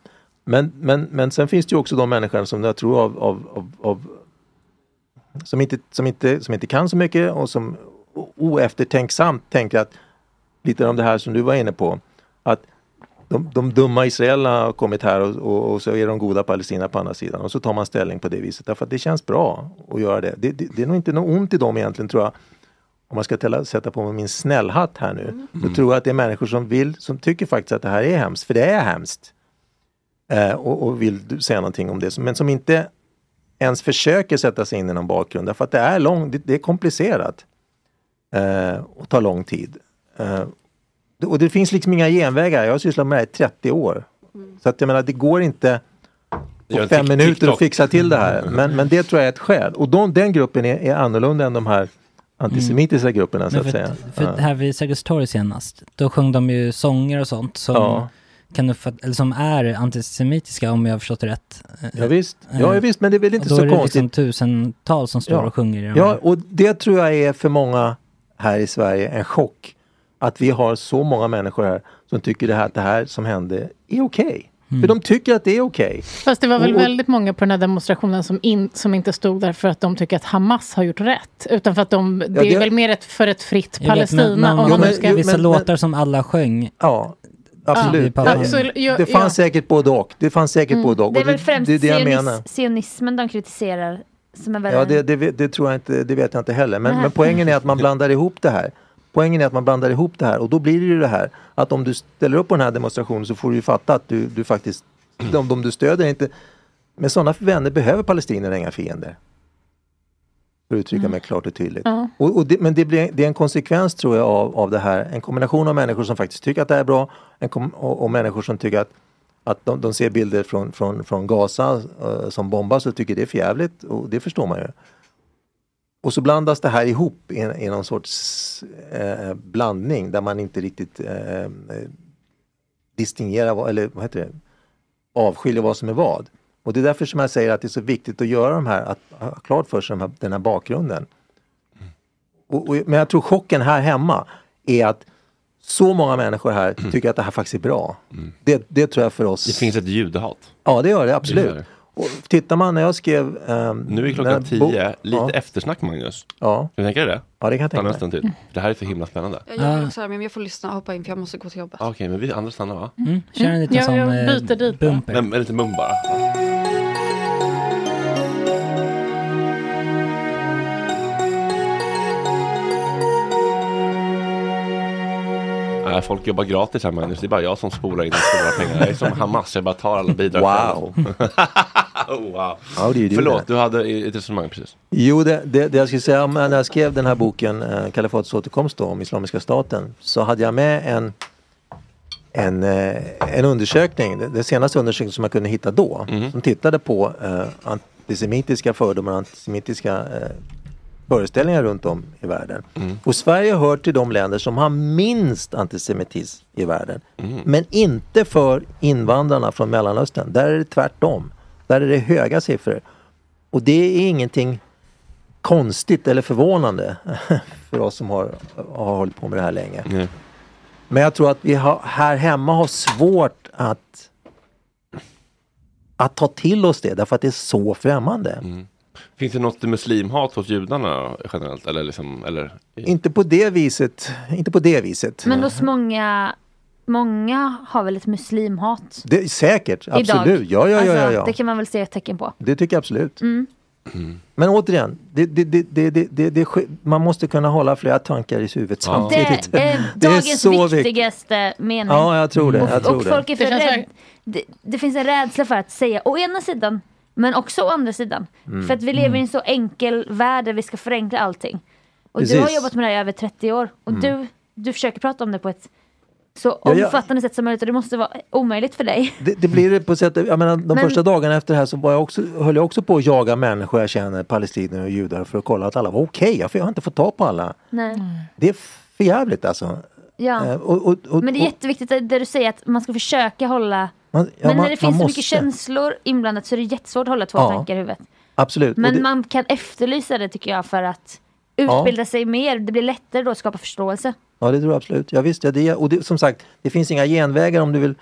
men, men, men sen finns det ju också de människor som jag tror av, av, av, av Som inte, som, inte, som inte kan så mycket och som oeftertänksamt tänker att lite om det här som du var inne på, att de, de dumma israelerna har kommit här och, och, och så är de goda palestinierna på andra sidan och så tar man ställning på det viset därför att det känns bra att göra det. Det, det, det är nog inte något ont i dem egentligen tror jag. om man ska tälla, sätta på min snällhatt här nu, mm. då tror jag att det är människor som vill, som tycker faktiskt att det här är hemskt, för det är hemskt. Eh, och, och vill säga någonting om det, men som inte ens försöker sätta sig in i någon bakgrund, därför att det är lång, det, det är komplicerat eh, och tar lång tid. Eh, och det finns liksom inga genvägar. Jag har sysslat med det här i trettio år. Mm. Så att jag menar, det går inte på fem minuter att fixa till det här. Men, men det tror jag är ett skäl. Och de, den gruppen är, är annorlunda än de här antisemitiska mm. grupperna, så att för, säga. För ja. Här vid Sergels torg senast, då sjöng de ju sånger och sånt som, ja. kan uppfatt, eller som är antisemitiska, om jag har förstått det rätt. Ja visst, ja, visst men det är väl inte så konstigt. Då är det liksom tusentals som står ja. och sjunger. I de ja, och det tror jag är för många här i Sverige en chock. Att vi har så många människor här som tycker det här, att det här som hände är okej. Okay. Mm. För de tycker att det är okej. Okay. Fast det var väl och, väldigt många på den här demonstrationen som, in, som inte stod där för att de tycker att Hamas har gjort rätt. Utan för att de, det, ja, det är väl mer ett, för ett fritt jag Palestina. Vet, men, man, jo, men, ska, vissa men, låtar men, som alla sjöng. Ja, absolut. Ja, absolut. Ja, det fanns ja. säkert både och. Det fanns säkert mm. både och. Det är väl främst det, det jag menar. Sionismen de kritiserar. Som är ja, det, det, det tror jag inte, det vet jag inte heller. Men, men poängen är att man blandar ihop det här. Poängen är att man blandar ihop det här, och då blir det ju det här att om du ställer upp på den här demonstrationen så får du ju fatta att du, du faktiskt, om de du stöder inte, men sådana vänner behöver palestinier inga fiender. För att uttrycka mig mm. klart och tydligt. Mm. Och, och det, men det, blir, det är en konsekvens tror jag av, av det här, en kombination av människor som faktiskt tycker att det är bra en kom, och, och människor som tycker att, att de, de ser bilder från, från, från Gaza äh, som bombas och tycker det är för jävligt, och det förstår man ju. Och så blandas det här ihop i, i någon sorts eh, blandning där man inte riktigt eh, distingerar, eller vad heter det, avskiljer vad som är vad. Och det är därför som jag säger att det är så viktigt att göra de här, att ha klart för sig de här, den här bakgrunden. Och, och, men jag tror chocken här hemma är att så många människor här mm. tycker att det här faktiskt är bra. Mm. Det, det tror jag för oss... Det finns ett judehat. Ja, det gör det, absolut. Det gör det. Och tittar man när jag skrev... Um, nu är klockan tio, bo- lite ja. eftersnack Magnus. Ja. Kan du tänka dig det? Ja, det kan jag tänka mig. Mm. Det här är för himla spännande. Jag gör också här, men jag får lyssna och hoppa in för jag måste gå till jobbet. Okej, okay, men vi andra stannar va? Mm. Mm. Kör en liten mm. sån jag, jag byter dit, bumper. En, en liten bum bara. Folk jobbar gratis här Magnus, det är bara jag som spolar in de stora pengarna. Jag är som Hamas, jag bara tar alla bidrag. Wow. wow. How do you do Förlåt, that? Du hade ett resonemang precis. Jo, det, det, det jag skulle säga, när jag skrev den här boken eh, Kalifatets återkomst då, om Islamiska staten, så hade jag med en en, eh, en undersökning, den senaste undersökningen som jag kunde hitta då, mm. som tittade på eh, antisemitiska fördomar, antisemitiska eh, föreställningar runt om i världen. Mm. Och Sverige hör till de länder som har minst antisemitism i världen. Mm. Men inte för invandrarna från Mellanöstern. Där är det tvärtom. Där är det höga siffror. Och det är ingenting konstigt eller förvånande för oss som har, har hållit på med det här länge. Mm. Men jag tror att vi har, här hemma har svårt att att ta till oss det, därför att det är så främmande. Mm. Finns det något muslimhat hos judarna generellt? Eller liksom, eller... Inte på det viset. Inte på det viset. Men hos många, många har väl ett muslimhat? Det, säkert, idag. Absolut. Ja, ja, alltså, ja, ja. Det kan man väl se ett tecken på. Det tycker jag absolut. Mm. Mm. Men återigen, det, det, det, det, det, det, det, man måste kunna hålla flera tankar i huvudet ja. samtidigt. Det är dagens det är viktigaste vik- mening. Ja, jag tror det. Jag och, tror och det. Folk är för rädd. Det, det finns en rädsla för att säga å ena sidan, men också å andra sidan. Mm. För att vi lever mm. i en så enkel värld där vi ska förenkla allting. Och precis. Du har jobbat med det här i över trettio år. Och mm. du, du försöker prata om det på ett så omfattande ja, ja. sätt som möjligt. Och det måste vara omöjligt för dig. Det, det blir det på sätt... Jag menar, de men, första dagarna efter det här så var jag också, höll jag också på att jaga människor jag känner, palestinier och judar, för att kolla att alla var okej. Okay, jag har inte fått ta på alla. Nej. Det är för jävligt alltså. Ja. Och, och, och, men det är jätteviktigt att, där du säger att man ska försöka hålla... Man, ja, men när man, det finns så måste. mycket känslor inblandat så är det jättesvårt att hålla två ja, tankar i huvudet. Absolut. Men det, man kan efterlysa det tycker jag, för att utbilda ja. sig mer. Det blir lättare då att skapa förståelse. Ja, det tror jag absolut. Ja, visst, ja, det, och det, som sagt, det finns inga genvägar om du vill,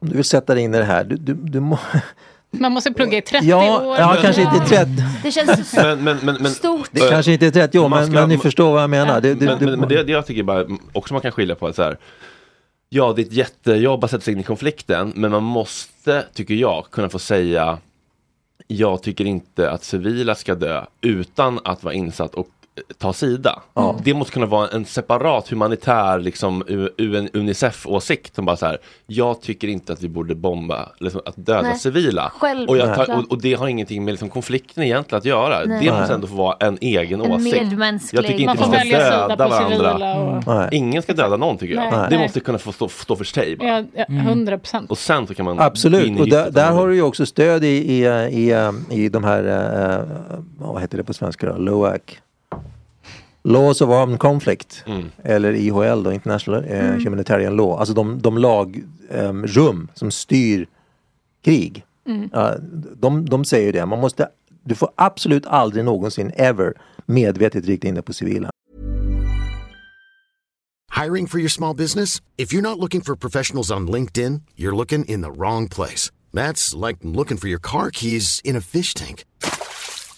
om du vill sätta dig in i det här. Du, du, du må... Man måste plugga i trettio ja, år. Ja, kanske inte i trettio. Det känns men, men, men, men, stort. Det kanske inte i trettio år, men, men ni förstår vad jag menar. Ja. Det, det, men, det, men det, det jag tycker bara också man kan skilja på är så här. Ja, det är ett jättejobb att sätta sig in i konflikten, men man måste, tycker jag, kunna få säga jag tycker inte att civila ska dö utan att vara insatt och ta sida. Mm. Det måste kunna vara en separat humanitär liksom U N I C E F-åsikt som bara så här, jag tycker inte att vi borde bomba, liksom, att döda Nej. civila. Själv, och, jag tar, och, och det har ingenting med liksom, konflikten egentligen att göra. Nej. Det måste ändå få vara en egen en åsikt. Jag tycker inte man vi ska döda varandra. Och... Mm. Ingen ska döda någon tycker jag. Nej. Det Nej. måste kunna få stå, stå för sig. Ja, ja, hundra procent. Mm. Och sen så kan man... Absolut, och där, där har du ju också stöd i, i, i, i de här, uh, vad heter det på svenska då? L O A C. Laws of Armed Conflict, mm. eller I H L då, International eh, mm. Humanitarian Law, alltså de, de lagrum eh, som styr krig, mm. uh, de, de säger ju det, man måste, du får absolut aldrig någonsin ever medvetet rikta in dig på civila. Hiring for your small business? If you're not looking for professionals on LinkedIn, you're looking in the wrong place. That's like looking for your car keys in a fish tank.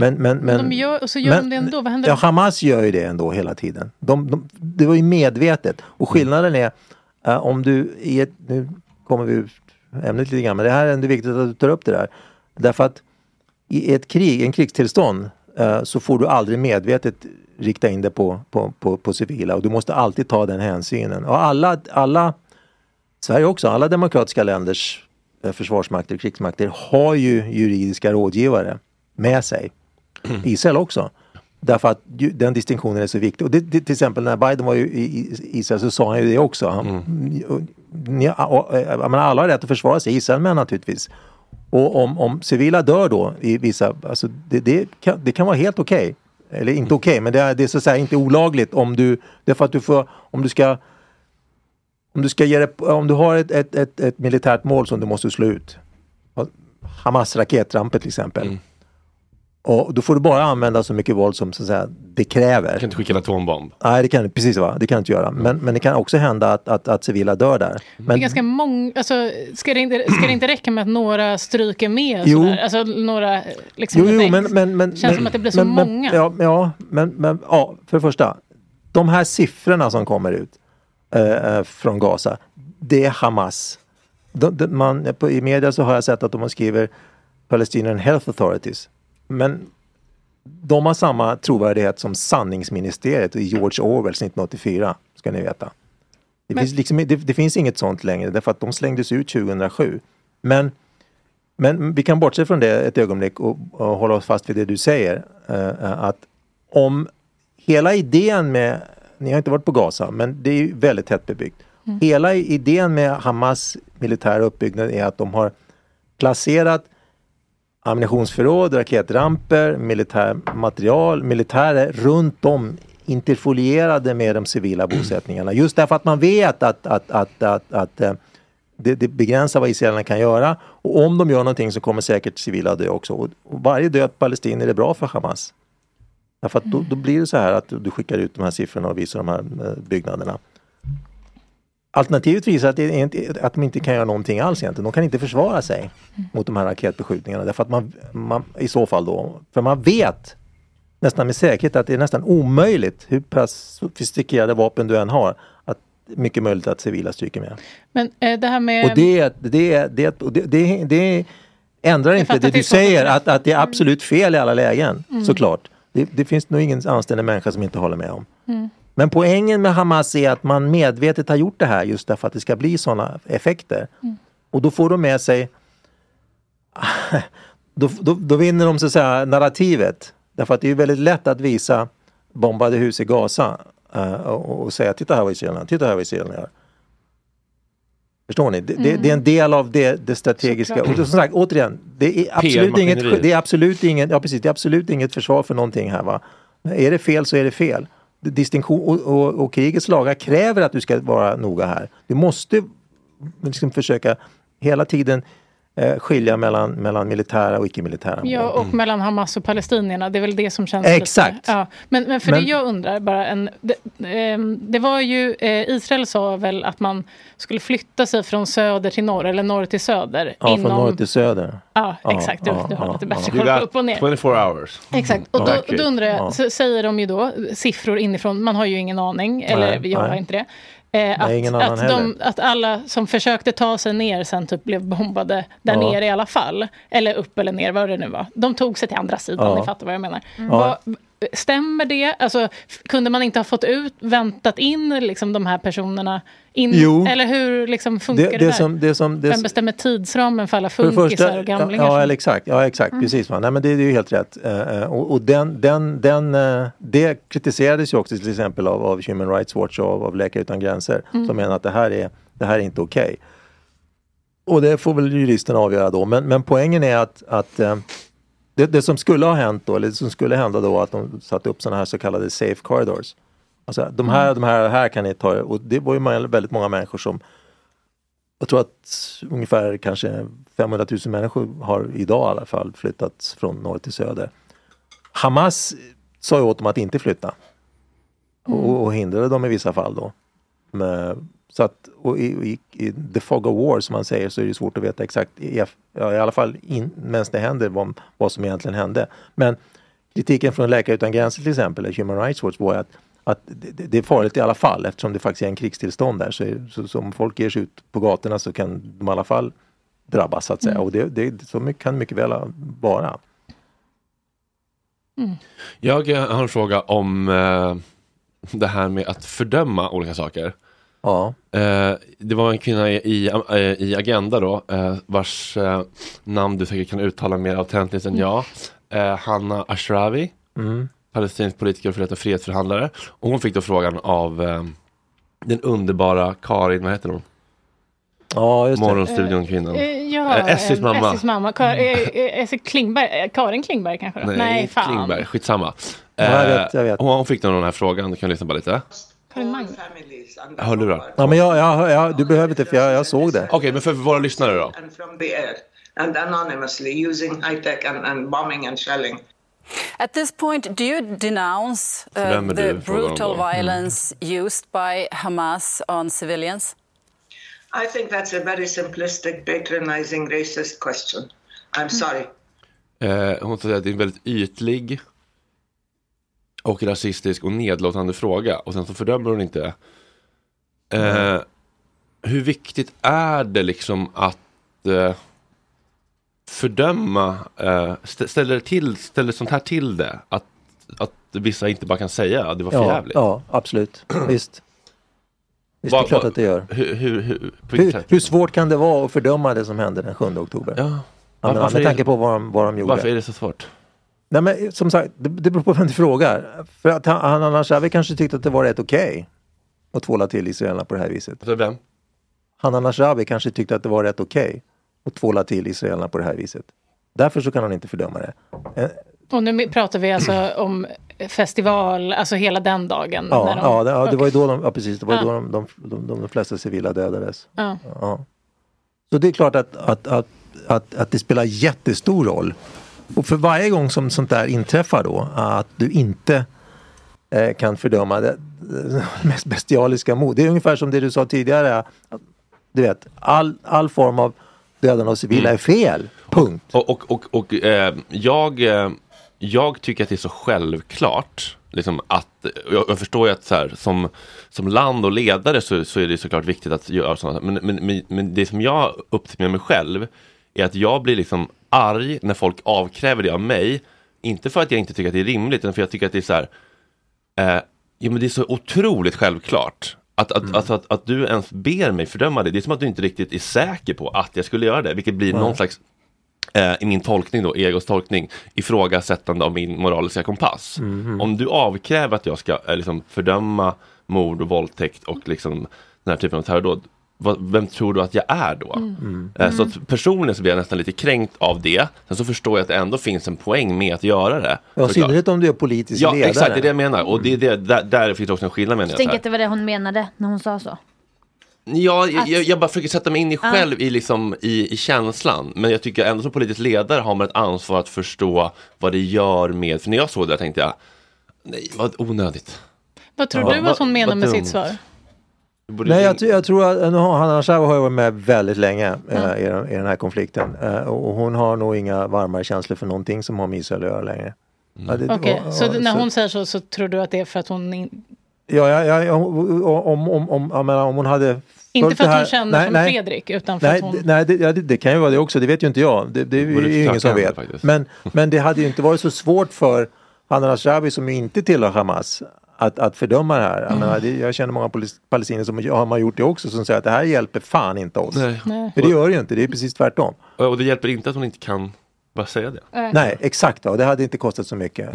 Men, men, men, men de gör, och så gör men, de det ändå. Vad händer? Ja, Hamas gör ju det ändå hela tiden. De, de, det var ju medvetet. Och skillnaden är, uh, om du är, nu kommer vi ut ämnet lite grann, men det här är ändå viktigt att du tar upp det där. Därför att i ett krig, en krigstillstånd, uh, så får du aldrig medvetet rikta in det på, på, på, på civila. Och du måste alltid ta den hänsynen. Och alla, alla Sverige också, alla demokratiska länders uh, försvarsmakter och krigsmakter har ju juridiska rådgivare med sig. Israel också. Därför att ju, den distinktionen är så viktig. Och det, det, till exempel när Biden var ju i, i Israel så sa han ju det också. Han, mm. och, ni, och, och, man alla har rätt att försvara sig i Israel, men naturligtvis. Och om, om civila dör då i vissa, alltså det, det, kan, det kan vara helt okej. Okay. Eller inte okej, okay, men det är, det är så att säga inte olagligt om du, därför att du får, om du ska om du ska ge det, om du har ett, ett, ett, ett militärt mål som du måste slå ut. Hamas raketrampen till exempel. Mm. Och då får du bara använda så mycket våld som så att säga, det kräver. Du kan inte skicka en atombomb. Nej, det kan, precis va? Det kan inte göra. Men, men det kan också hända att, att, att civila dör där. Men, det är ganska många... Alltså, ska, det inte, ska det inte räcka med att några stryker med? Jo. Sådär? Alltså några... Liksom, jo, jo men, men, men... känns men, som att det blir så men, många. Ja, ja, men, men ja, för det första. De här siffrorna som kommer ut eh, från Gaza, det är Hamas. De, de, man, på, i media så har jag sett att de skriver Palestinian Health Authorities. Men de har samma trovärdighet som sanningsministeriet i George Orwells nitton åttiofyra, ska ni veta. Det, men... finns, liksom, det, det finns inget sånt längre, därför att de slängdes ut tjugohundrasju. Men, men vi kan bortse från det ett ögonblick och, och hålla oss fast vid det du säger. Eh, att om hela idén med, ni har inte varit på Gaza, men det är ju väldigt tätt bebyggt. Mm. Hela idén med Hamas militära uppbyggnad är att de har placerat ammunitionsförråd, raketramper, militär material, militärer runt om interfolierade med de civila bosättningarna. Just därför att man vet att, att, att, att, att, att det, det begränsar vad israelerna kan göra. Och om de gör någonting så kommer säkert civila dö också. Och varje död palestinier är bra för Hamas. Därför att då, då blir det så här att du skickar ut de här siffrorna och visar de här byggnaderna. Alternativet visar att, det inte, att de inte kan göra någonting alls egentligen. De kan inte försvara sig mot de här raketbeskjutningarna. Därför att man, man i så fall då, för man vet nästan med säkerhet att det är nästan omöjligt hur pass sofistikerade vapen du än har att mycket möjligt att civila stryker med. Men eh, det här med... Och det, det, det, det, det, det ändrar inte det, det du säger, att, att det är absolut fel i alla lägen, mm. såklart. Det, det finns nog ingen anständig människa som inte håller med om. Mm. Men poängen med Hamas är att man medvetet har gjort det här just därför att det ska bli sådana effekter. Mm. Och då får de med sig... Då, då, då vinner de så att säga narrativet. Därför att det är väldigt lätt att visa bombade hus i Gaza uh, och, och säga, titta här vad Israel gör, titta här vad Israel gör. Förstår ni? Det, mm. det, det är en del av det, det strategiska. Och som sagt, återigen, det är absolut inget, det är absolut inget, ja precis, det är absolut inget försvar för någonting här, va. Men är det fel så är det fel. Distinktion och, och, och krigets lagar kräver att du ska vara noga här. Du måste liksom försöka hela tiden skilja mellan, mellan militära och icke-militära. Ja, och mm. mellan Hamas och palestinierna. Det är väl det som känns exakt. Lite... Ja. Men, men för men, det jag undrar bara... En, det, eh, det var ju... Eh, Israel sa väl att man skulle flytta sig från söder till norr eller norr till söder. Ja, inom... från norr till söder. Ja, ja exakt. Ja, du, du har ja, lite bättre ja. koll upp och ner. tjugofyra hours. Exakt. Och då, då undrar jag, ja. så säger de ju då siffror inifrån. Man har ju ingen aning. Eller nej, jag nej. har inte det. Eh, att, Nej, att, de, att alla som försökte ta sig ner sen typ blev bombade där ja. nere i alla fall. Eller upp eller ner, vad det nu var. De tog sig till andra sidan, ja. ni fattar vad jag menar. Mm. Ja. Vad, stämmer det? Alltså, kunde man inte ha fått ut, väntat in liksom, de här personerna? In, jo. Eller hur liksom, funkar det, det, det där? Som, det som, det Vem bestämmer tidsramen för alla funkisar för första, och gamlingar? Ja, ja, exakt. Ja, exakt mm. precis. Nej, men det, det är ju helt rätt. Uh, och och den, den, den, uh, det kritiserades ju också till exempel av, av Human Rights Watch och av, av Läkare utan gränser mm. som menar att det här är, det här är inte okej. Okay. Och det får väl juristen avgöra då. Men, men poängen är att... att uh, Det, det som skulle ha hänt då, eller det som skulle hända då, att de satte upp sådana här så kallade safe corridors. Alltså de här, de här, här kan ni ta, och det var ju väldigt många människor som, jag tror att ungefär kanske femhundratusen människor har idag i alla fall flyttats från norr till söder. Hamas sa ju åt dem att inte flytta. Och, och hindrade dem i vissa fall då. Men, så att, och i, i, i the fog of war som man säger, så är det svårt att veta exakt i, ja, i alla fall in, medan det händer vad, vad som egentligen hände. Men kritiken från Läkare utan gränser till exempel, eller Human Rights Watch, var att, att det, det är farligt i alla fall, eftersom det faktiskt är en krigstillstånd där, så, så, så om folk ger sig ut på gatorna så kan de i alla fall drabbas så att säga, mm. och det, det så mycket, kan mycket väl vara. Mm. Jag har en fråga om eh, det här med att fördöma olika saker. Ja. Det var en kvinna i, i Agenda då, vars namn du säkert kan uttala mer autentiskt än jag, Hanan Ashrawi, mm. palestinsk politiker och för detta fredsförhandlare, och hon fick då frågan av den underbara Karin, vad heter hon? Ja, just det. Morgonstudion kvinnan. Ja, Essis mamma. Essis mamma. Kar- Klingberg. Karin Klingberg kanske då? Nej, Nej fan. Klingberg, skitsamma. Jag vet, jag vet. Hon fick då den här frågan, du kan lyssna bara lite. Hör du då? Ja, men jag, jag, jag, du behöver inte, för jag, jag såg det. Okej, okay, men för våra lyssnare då? And from the air and anonymously using high tech and, and bombing and shelling. At this point, do you denounce uh, the brutal violence mm. used by Hamas on civilians? I think that's a very simplistic, patronizing, racist question. I'm sorry. Mm. Eh, hon säger att det är en väldigt ytlig och rasistisk och nedlåtande fråga, och sen så fördömer hon inte. Mm. Eh, hur viktigt är det liksom att eh, fördöma, eh, st- ställer, till, ställer sånt här till det? Att, att vissa inte bara kan säga att det var för ja, jävligt. Ja, absolut. Visst. Visst, va, det är klart va, att det gör. Hur, hur, hur, hur, hur svårt kan det vara att fördöma det som hände den sjunde oktober? Ja. Var, Andra, med tanke på vad de, vad de gjorde. Varför är det så svårt? Nej, men som sagt, det, det beror på vem du frågar. För att han annars hade kanske tyckt att det var rätt okej okay att tvåla till israelerna på det här viset. Så vem? Hanan Ashrawi kanske tyckte att det var rätt okej okay att tvåla till israelerna på det här viset. Därför så kan han inte fördöma det. Och nu pratar vi alltså om festival, alltså hela den dagen. Ja, när de... ja, det, ja det var ju då de, ja, precis, det var ja. då de, de, de, de, de flesta civila dödades. Ja. Ja. Så det är klart att, att, att, att, att det spelar jättestor roll. Och för varje gång som sånt där inträffar då, att du inte eh, kan fördöma det, det mest bestialiska mod. Det är ungefär som det du sa tidigare. Att, du vet, all, all form av döden av civila mm. är fel. Punkt. Och, och, och, och eh, jag jag tycker att det är så självklart liksom att, jag, jag förstår ju att så här, som, som land och ledare så, så är det såklart viktigt att göra sådana, men, men, men, men det som jag upptäcker med mig själv är att jag blir liksom arg när folk avkräver det av mig, inte för att jag inte tycker att det är rimligt, utan för att jag tycker att det är så här, eh, ja, men det är så otroligt självklart att, att, mm. alltså att, att du ens ber mig fördöma det, det är som att du inte riktigt är säker på att jag skulle göra det, vilket blir mm. någon slags eh, i min tolkning då, egos tolkning, ifrågasättande av min moraliska kompass. Mm. Om du avkräver att jag ska eh, liksom fördöma mord och våldtäkt och liksom den här typen av terrordåd, vem tror du att jag är då? Mm. Mm. Så att personligen så blir jag nästan lite kränkt av det. Sen så förstår jag att det ändå finns en poäng med att göra det. Ja, synnerhet om du är politisk ja, ledare. Ja, exakt, det är det jag menar. Och det är det, där, där finns också en skillnad med. Jag tänker att det var det hon menade när hon sa så. Ja, jag, jag, jag bara försöker sätta mig in i själv ah. i, liksom, i, i känslan. Men jag tycker ändå som politisk ledare har man ett ansvar att förstå vad det gör med. För när jag såg det där tänkte jag, nej, vad onödigt. Vad tror ja, du vad, att hon menar med dumt. Sitt svar? Nej, jag, jag tror att no, Hanan Ashrawi har varit med väldigt länge mm. eh, i, i den här konflikten. Eh, och hon har nog inga varmare känslor för någonting som har med Israel att göra längre. Mm. Ja, Okej, okay. så det, när så, hon säger så, så tror du att det är för att hon... In... Ja, ja, ja, ja om, om, om, jag menar, om hon hade... Inte för att hon känner nej, som nej, Fredrik, utan för nej, att hon... Nej, det, ja, det, det kan ju vara det också, det vet ju inte jag. Det, det, det, det är ju ingen som vet. Men, men det hade ju inte varit så svårt för Hanan Ashrawi, som inte tillhör Hamas... Att, att fördöma det här. Mm. Jag, menar, jag känner många palestinier som har man gjort det också, som säger att det här hjälper fan inte oss. Nej. Nej. För det gör det ju inte, det är precis tvärtom. Och det hjälper inte att hon inte kan bara säga det. Nej, Nej exakt. Och det hade inte kostat så mycket.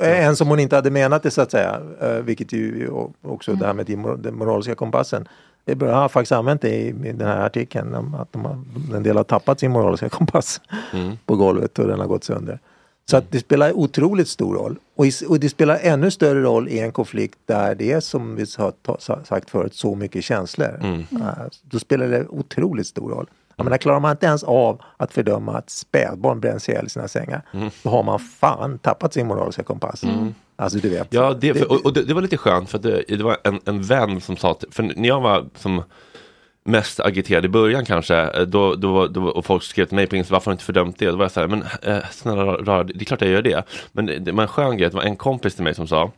Än som hon inte hade menat det så att säga. Vilket ju också mm. det här med den moraliska kompassen. Jag har faktiskt använt det i den här artikeln. Att de har, en del har tappat sin moraliska kompass mm. på golvet och den har gått sönder. Så att det spelar otroligt stor roll. Och, i, och det spelar ännu större roll i en konflikt där det är, som vi har ta, sagt förut, så mycket känslor. Mm. Då spelar det otroligt stor roll. Jag menar, klarar man inte ens av att fördöma att spädbarn bränns ihjäl i sina sängar, mm. då har man fan tappat sin moraliska kompass. Mm. Alltså du vet. Ja, det, för, och, och det, det var lite skönt för det, det var en, en vän som sa att, för när jag var som... mest agiterad i början kanske då, då, då, och folk skrev till mig på Instagram, varför har du inte fördömt det? Då var jag så här, men eh, snälla rör, det är klart jag gör det. Men det var en skön grej, det var en kompis till mig som sa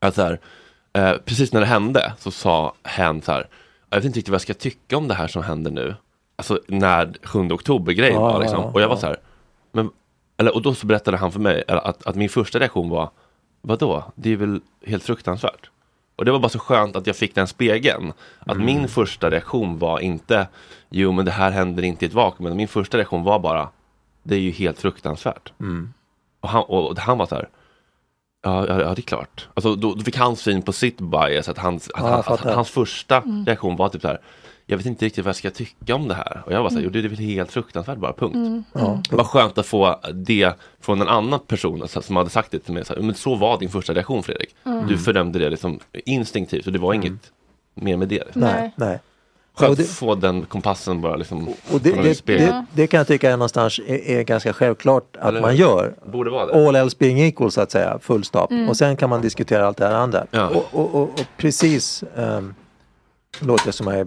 att så här, eh, precis när det hände så sa hen så här, jag vet inte riktigt vad jag ska tycka om det här som händer nu. Alltså när sjunde oktober grejen var liksom. Och jag var så här, men, eller, och då så berättade han för mig att, att min första reaktion var, vadå? Det är väl helt fruktansvärt. Och det var bara så skönt att jag fick den spegeln. Att mm. min första reaktion var inte, jo men det här händer inte i ett vakuum. Men min första reaktion var bara, det är ju helt fruktansvärt. Mm. Och, han, och han var så här, ja, ja, ja det är klart. Alltså då, då fick han syn på sitt bias. Att hans, att, ja, att, att hans första mm. reaktion var typ så här, jag vet inte riktigt vad jag ska tycka om det här. Och jag var så här, mm. jo det är väl helt fruktansvärt bara, punkt. Mm. Ja. Det var skönt att få det från en annan person alltså, som hade sagt det till mig. Så här, men så var din första reaktion, Fredrik. Mm. Du fördömde det liksom instinktivt och det var mm. inget mer med det. Liksom. Nej, nej. Skönt att få den kompassen bara liksom... Och det, det, det, det kan jag tycka är någonstans är, är ganska självklart att eller, man gör. Borde vara det. All else being equal så att säga, full stopp. Mm. Och sen kan man diskutera allt det här andra. Ja. Och, och, och, och precis um, låter som jag är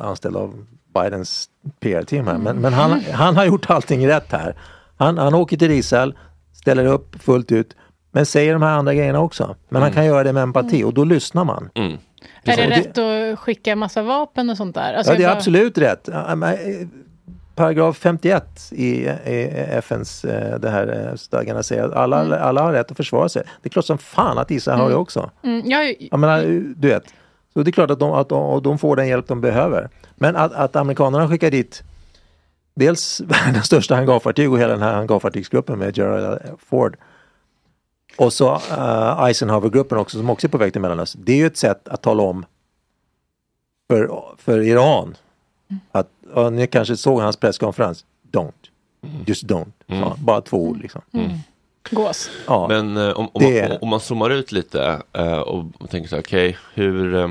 anställd av Bidens P R-team här. Men, men han, han har gjort allting rätt här. Han, han åker till Israel, ställer upp fullt ut, men säger de här andra grejerna också. Men mm. han kan göra det med empati och då lyssnar man. Mm. Är det rätt att skicka massa vapen och sånt där? Alltså ja, det är bara... absolut rätt. Paragraf femtioett i, i F N:s det här stadgarna säger att alla, mm. alla har rätt att försvara sig. Det är klart som fan att Israel mm. har det också. Mm. Jag... Jag menar, du vet. Så det är klart att de, att de, de får den hjälp de behöver. Men att, att amerikanerna skickar dit dels världens största hangarfartyg och hela den här hangarfartygsgruppen med Gerald Ford. Och så uh, Eisenhower-gruppen också som också är på väg till Mellanöstern. Det är ju ett sätt att tala om för, för Iran. Att, och ni kanske såg hans presskonferens. Don't. Just don't. Mm. Ja, bara två ord liksom. Mm. Gås. Ja, men eh, om, om, det... man, om man zoomar ut lite eh, och, och tänker så här, okej, okay, hur eh,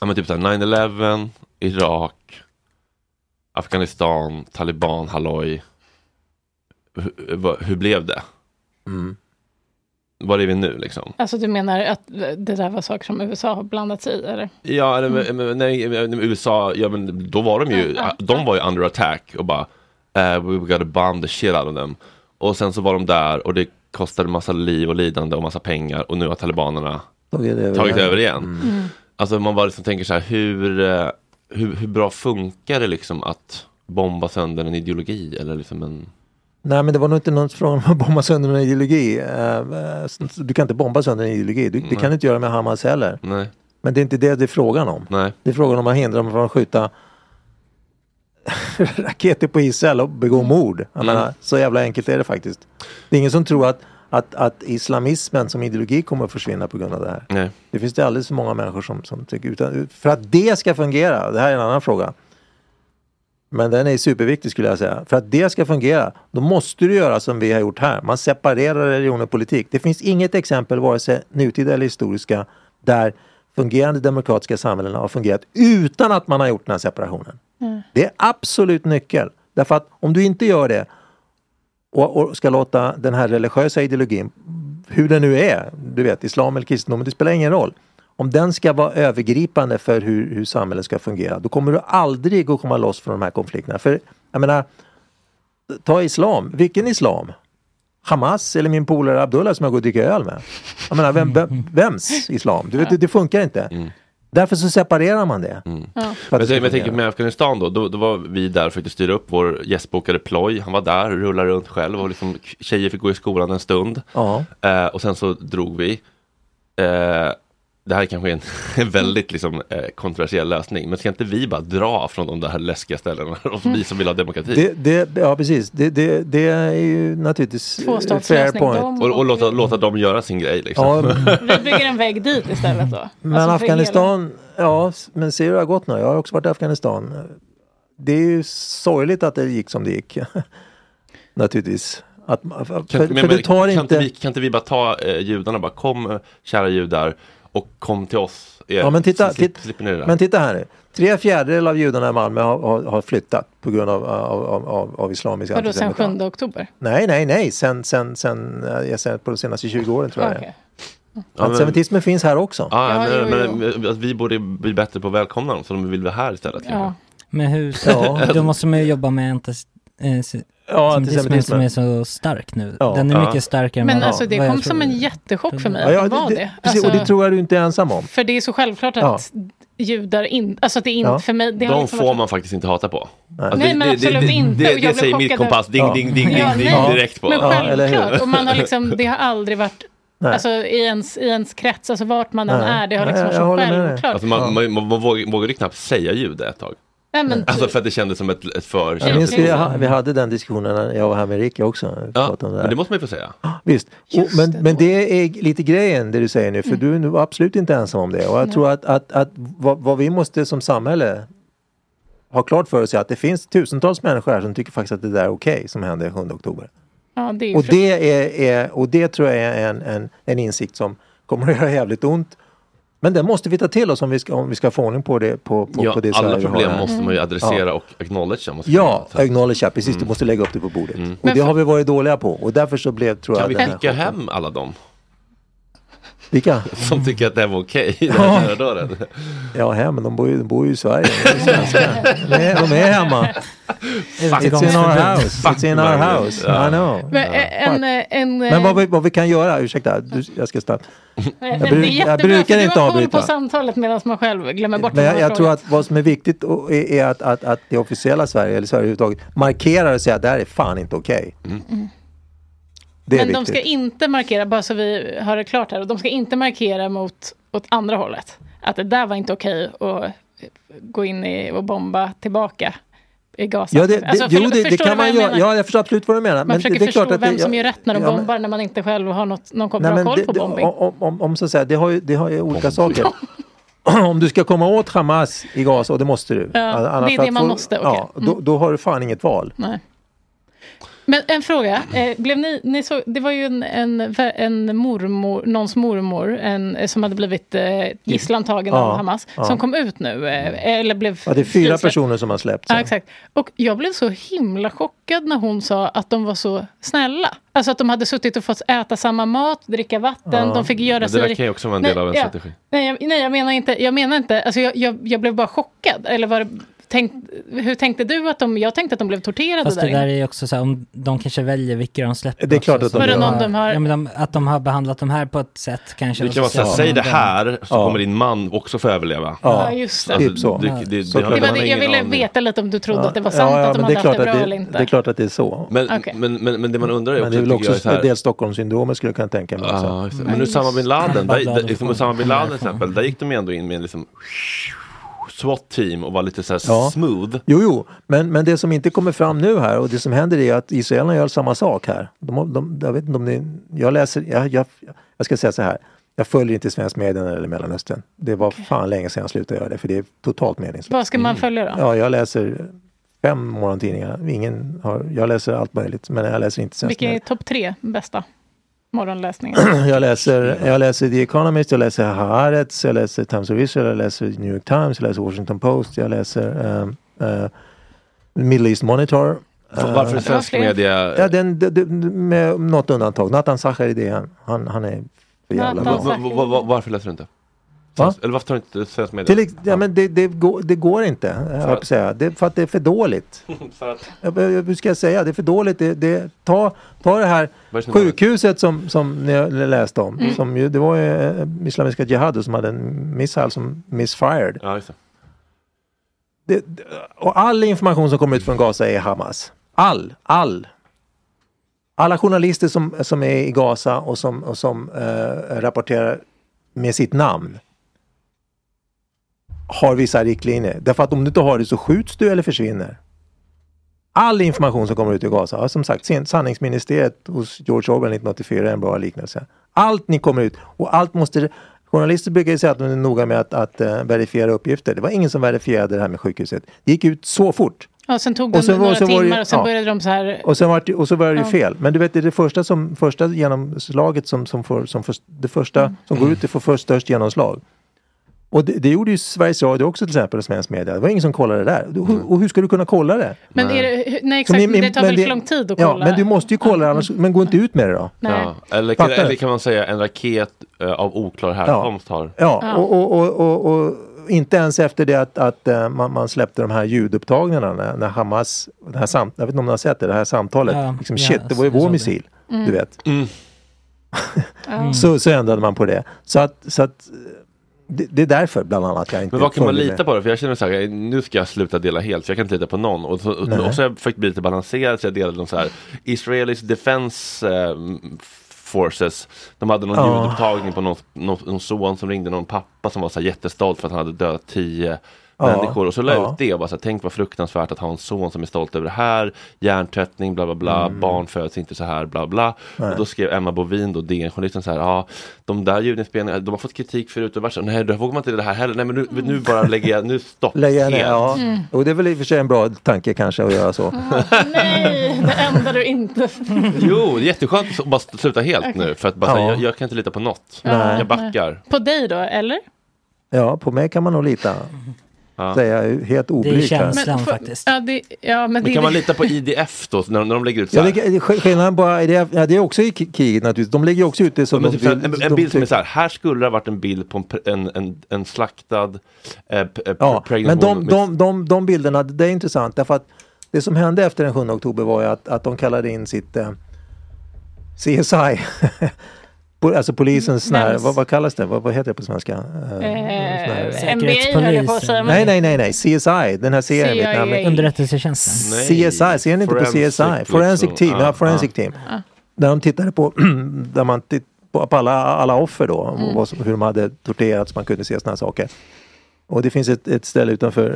ja, men typ så här, nine eleven, Irak, Afghanistan, Taliban, halloj. Hur, hur blev det? Mm. Vad är vi nu liksom? Alltså du menar att det där var saker som U S A har blandat sig i, eller? Ja, mm. men, men, nej, U S A, ja men då var de ju, mm. de var ju under attack och bara, uh, we gotta bomb the shit out of them. Och sen så var de där och det kostade massa liv och lidande och massa pengar. Och nu har talibanerna över tagit igen. över igen. Mm. Alltså man bara liksom tänker så här, hur, hur, hur bra funkar det liksom att bomba sönder en ideologi eller liksom en... Nej, men det var nog inte någon fråga om att bomba sönder en ideologi. Du kan inte bomba sönder en ideologi. Du, det kan du inte göra med Hamas heller. Nej. Men det är inte det det är frågan om. Nej. Det är frågan om att hindra dem från att skjuta raketer på Israel och begå mord. Jag mm. menar, så jävla enkelt är det faktiskt. Det är ingen som tror att, att, att islamismen som ideologi kommer att försvinna på grund av det här. Nej. Det finns det alldeles för många människor som, som tycker utan, för att det ska fungera, det här är en annan fråga. Men den är superviktig skulle jag säga. För att det ska fungera, då måste du göra som vi har gjort här. Man separerar religion och politik. Det finns inget exempel, vare sig nutida eller historiska, där fungerande demokratiska samhällen har fungerat utan att man har gjort den här separationen. Mm. Det är absolut nyckel. Därför att om du inte gör det och, och ska låta den här religiösa ideologin, hur den nu är, du vet, islam eller kristendomen, det spelar ingen roll. Om den ska vara övergripande för hur, hur samhället ska fungera, då kommer du aldrig att komma loss från de här konflikterna. För jag menar, ta islam. Vilken islam? Hamas eller min polare Abdullah som jag går och dricker öl med? Jag menar, vem, vem, vems islam? Du vet, det, det funkar inte. Mm. Därför så separerar man det. Mm. Ja. Men jag, jag tänker med Afghanistan då, då, då var vi där för att styra upp vår gästbokade ploj. Han var där, rullade runt själv och liksom, tjejer fick gå i skolan en stund. Ja. Eh, och sen så drog vi. Eh, Det här är kanske en, en väldigt liksom, eh, kontroversiell lösning. Men ska inte vi bara dra från de där läskiga ställena? Och vi som vill ha demokrati. Det, det, ja, precis. Det, det, det är ju naturligtvis fair point. Och, och låta, låta dem göra sin grej. Liksom. Ja, vi bygger en väg dit istället då. Men alltså, Afghanistan, hela... ja, men ser du det har gått nu? Jag har också varit i Afghanistan. Det är ju sorgligt att det gick som det gick. Naturligtvis. Att, för, kan, men, för det tar kan, inte... Vi, kan inte vi bara ta eh, judarna? Bara, kom, kära judar. Och kom till oss. Er, ja, men, titta, slipper, slipper men titta här nu. Tre fjärdedelar av judarna i Malmö har, har, har flyttat på grund av, av, av, av islamisk antisemitism. Sen sjunde oktober? Nej, nej, nej. Sen, sen, sen, jag ser på de senaste tjugo åren tror jag. Okay. Ja, antisemitismen men, finns här också. Ja, ja men, jo, jo. men att vi borde bli bättre på att välkomna dem så de vill vara här istället. Ja. Men hur? Ja. Då måste man ju jobba med antisemitism. Ja, antisemitismen som är så stark nu. Ja. Den är ja. mycket starkare. Men man, alltså det kom som en jättechock för mig. Ja, ja, det, var det? Alltså, och det tror jag du inte är ensam om. För det är så självklart att ja. judar in, alltså det är inte ja. för mig. Det de liksom får varit... man faktiskt inte hata på. Nej, alltså, nej det, men absolut det, det, inte. Det, det, det säger mitt kompass. Ding, ja. ding, ding, ding, ja, ding, ding ja. direkt på. Men självklart. Ja, och man har liksom, det har aldrig varit alltså, i, ens, i ens krets, alltså vart man än är, det har liksom nej, så självklart. Alltså, man, man, man, man vågade knappt säga jude ett tag. Nej, men alltså för att det kändes som ett, ett för jag minns vi, ha, vi hade den diskussionen när jag var här med Rika också. Ja, det men det måste man ju få säga. Ah, visst, och, men, det men det är lite grejen det du säger nu. För mm. du är nu absolut inte ensam om det. Och jag mm. tror att, att, att vad, vad vi måste som samhälle ha klart för oss är att det finns tusentals människor här som tycker faktiskt att det där är okej okay, som hände sjunde oktober. Ja, det är och, det är, är, och det tror jag är en, en, en insikt som kommer att göra jävligt ont. Men det måste vi ta till oss om vi ska, om vi ska få ordning på det. På, på, ja, på det alla problem måste man ju adressera ja. och acknowledgea. Ja, acknowledgea, precis. Mm. Du måste lägga upp det på bordet. Mm. Och det har vi varit dåliga på. Och därför så blev, tror kan jag... Kan vi skicka hem alla dem? Vilka? Som tycker att det var okej okay, ja. ja, hem. Men de bor ju, de bor ju i Sverige. Nej, de är hemma. It's in our house. It's in our house. Ja. I know. Men, ja. en, en, men vad, vi, vad vi kan göra... Ursäkta, du, jag ska starta. Jag, bru- jag brukar inte avbryta. På samtalet medan man själv glömmer bort. Men jag, jag tror att vad som är viktigt är att, att, att det officiella Sverige, eller Sverige överhuvudtaget, markerar och säger att det här är fan inte okej. Okay. Mm. Mm. Men viktigt. De ska inte markera, bara så vi har det klart här, de ska inte markera mot åt andra hållet. Att det där var inte okej att gå in i och bomba tillbaka i Gaza. Ja, det, det, alltså, jo, det, det kan man göra. Ja, jag förstår absolut vad du menar. Man men försöker det, det är förstå klart att vem det, som gör rätt när de ja, bombar men, när man inte själv har något, någon nej, bra koll det, på bombing. Om, om, om så att säga, det har ju, det har ju olika Bomb. saker. Om du ska komma åt Hamas i Gaza, och det måste du. Ja, annars det är det man få, måste, okej. Okay. Ja, mm. då, då har du fan inget val. Nej. Men en fråga, eh, blev ni, ni så, det var ju en, en, en mormor, någons mormor en, som hade blivit eh, gisslantagen ja, av Hamas, ja. som kom ut nu. Eh, eller blev ja, det är fyra frisläpp. personer som har släppt. Ja, exakt. Och jag blev så himla chockad när hon sa att de var så snälla. Alltså att de hade suttit och fått äta samma mat, dricka vatten, ja. de fick göra sig... Det där kan ju också vara en del nej, av en ja, strategi. Nej jag, nej, jag menar inte, jag menar inte, alltså jag, jag, jag blev bara chockad, eller var det... Tänk, hur tänkte du att de, jag tänkte att de blev torterade. Fast där. Det där är ju också så här, om de kanske väljer vilka de släpper. Det är klart också, att, de har, de har, ja, men de, att de har behandlat de här på ett sätt kanske. Det kan vara så, så säg det här så ja. Kommer din man också få överleva. Ja, ja just det. Alltså, så. Det, det, det, så det, det, det, det jag ville veta lite om du trodde ja. Att det var sant ja, ja, att de hade haft det bra det, eller inte. Det är klart att det är så. Men, okay. men, men, men det man undrar är också. Men det är också en del Stockholmssyndromet skulle jag kunna tänka mig. Men nu Osama bin Laden, till exempel, där gick de ändå in med liksom... SWAT-team och var lite så här ja. Smooth. Jo, jo. Men, men det som inte kommer fram nu här och det som händer är att israelerna gör samma sak här. De, de, jag vet inte om ni... Jag läser... Jag, jag, jag ska säga så här. Jag följer inte svensk media eller Mellanöstern. Det var okay. fan länge sedan jag slutade göra det för det är totalt meningslöst. Vad ska man följa då? Ja, jag läser fem morgontidningar. Ingen har, jag läser allt möjligt men jag läser inte svensk media. Vilka är topp tre bästa? Morgonläsningar. Jag läser, jag läser The Economist, jag läser Haaretz, jag läser Times of Israel, jag läser New York Times, jag läser Washington Post, jag läser um, uh, Middle East Monitor. Uh, Varför är svensk media? Ja, den, den, den, med något undantag. Nathan Sachar det, han, han, han är för jävla bra. Va, va, va, varför läser du inte? Va? Eller varför tar du inte svensk media? Till, ja, men det, det, går, det går inte, för att säga. Det, för att det är för dåligt. för att... jag, hur ska jag säga? Det är för dåligt. Det, det, ta, ta det här sjukhuset som, som ni läste om. Mm. Som ju, det var ju islamiska jihad som hade en missile som misfired. Ja, just det. Det, och all information som kommer ut från Gaza är Hamas. All, all. Alla journalister som, som är i Gaza och som, och som eh, rapporterar med sitt namn har vissa riktlinjer. Därför att om du inte har det så skjuts du eller försvinner. All information som kommer ut i Gaza. Ja, som sagt, sanningsministeriet hos George Orwell nittonhundraåttiofyra är en bra liknelse. Allt ni kommer ut och allt måste... Journalister brukar ju säga att de är noga med att, att uh, verifiera uppgifter. Det var ingen som verifierade det här med sjukhuset. Det gick ut så fort. Ja, sen tog de och sen, några och sen timmar det, och sen ja. Började de så här... Och sen var det, och så började det ja. Fel. Men du vet, det är det första, som, första genomslaget som, som, får, som, för, det första, mm. som går ut det får först störst genomslag. Och det, det gjorde ju Sveriges Radio också till exempel, svensk media. Det var ingen som kollade det där. Du, mm. och hur ska du kunna kolla det? Men är det, nej, exakt, ni, det tar väl för lång tid att kolla. Ja, men du måste ju kolla det, annars, men gå inte ut med det då. Nej. Ja. Eller, eller kan man säga en raket uh, av oklar härkomst ja. Har. Ja, ja. Och, och, och, och, och inte ens efter det att, att uh, man, man släppte de här ljudupptagningarna när, när Hamas, det här samt, jag vet inte om ni har sett det, det här samtalet. Ja. Liksom, shit, yes, det var ju vår missil, mm. du vet. Mm. mm. så, så ändrade man på det. Så att... Så att Det, det är därför bland annat jag inte... Men vad kan man lita med. På det? För jag känner så här, nu ska jag sluta dela helt, så jag kan inte lita på någon. Och så, och så har jag försökt bli lite balanserad, så jag delade de så här, Israelis Defense eh, Forces, de hade någon oh. ljudupptagning på någon, någon, någon son som ringde någon pappa som var så här jättestolt för att han hade dödat tio oh. människor. Och så la jag oh. ut det och bara så här, tänk vad fruktansvärt att ha en son som är stolt över det här, hjärntvättning, bla bla bla, mm. barn föds inte så här, bla bla. Nej. Och då skrev Emma Bovin, då D N-journalisten så här, ja... Ah, de där ljudinspelningarna, de har fått kritik förut och varit så, nej, då vågar man inte det här heller, nej men nu, nu bara lägger nu stopp lägger helt. Ner, ja. Mm. Och det är väl i och för sig en bra tanke kanske att göra så. Mm. Nej, det ändrar du inte. Jo, det är jätteskönt att bara sluta helt okay. nu, för att bara ja. Säga, jag, jag kan inte lita på något. Ja. Jag backar. På dig då, eller? Ja, på mig kan man nog lita. Ja. Säga, helt obryg. Det är känslan men, faktiskt. Ja, det, ja, men, men det, kan det. Man lita på I D F då, när, när de lägger ut så här? Ja, det, skillnaden bara, I D F, ja, det är också i kriget naturligtvis. De lägger också ut det som... Ja, de, typ, de, en, de, en bild som är så här, här skulle det ha varit en bild på en, en, en, en slaktad... Eh, ja, men de, de, de, de bilderna, det är intressant. Därför att det som hände efter den sjunde oktober var ju att, att de kallade in sitt eh, C S I... Alltså polisens, mm, när, vad, vad kallas det? Vad, vad heter det på svenska? Eh, N B A höll jag på att säga. Nej, nej, nej, nej. C S I. Den här serien. Underrättelsetjänsten. C S I. Ser ni inte på C S I? Forensic team. Ja, forensic team. Där de tittade på, där man titt, på alla, alla offer då. Mm. Vad, hur de hade torterats. Man kunde se såna här saker. Och det finns ett, ett ställe utanför,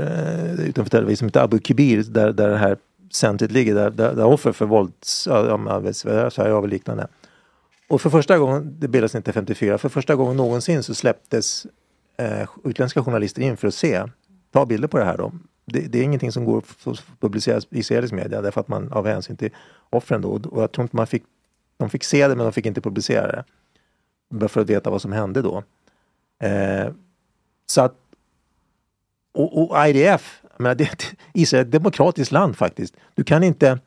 utanför Tel Aviv som heter Abu Kibir. Där, där det här centret ligger. Där, där, där offer för våld. Så här och liknande. Och för första gången, det bildades inte femtiofyra, för första gången någonsin så släpptes eh, utländska journalister in för att se, ta bilder på det här då. Det, det är ingenting som går att publicera i seriös media, därför att man av hänsyn till offren då, och jag tror inte man fick, de fick se det men de fick inte publicera det. Bara för att veta vad som hände då. Eh, så att, och, och I D F, jag menar, det, Israel är ett demokratiskt land faktiskt. Du kan inte...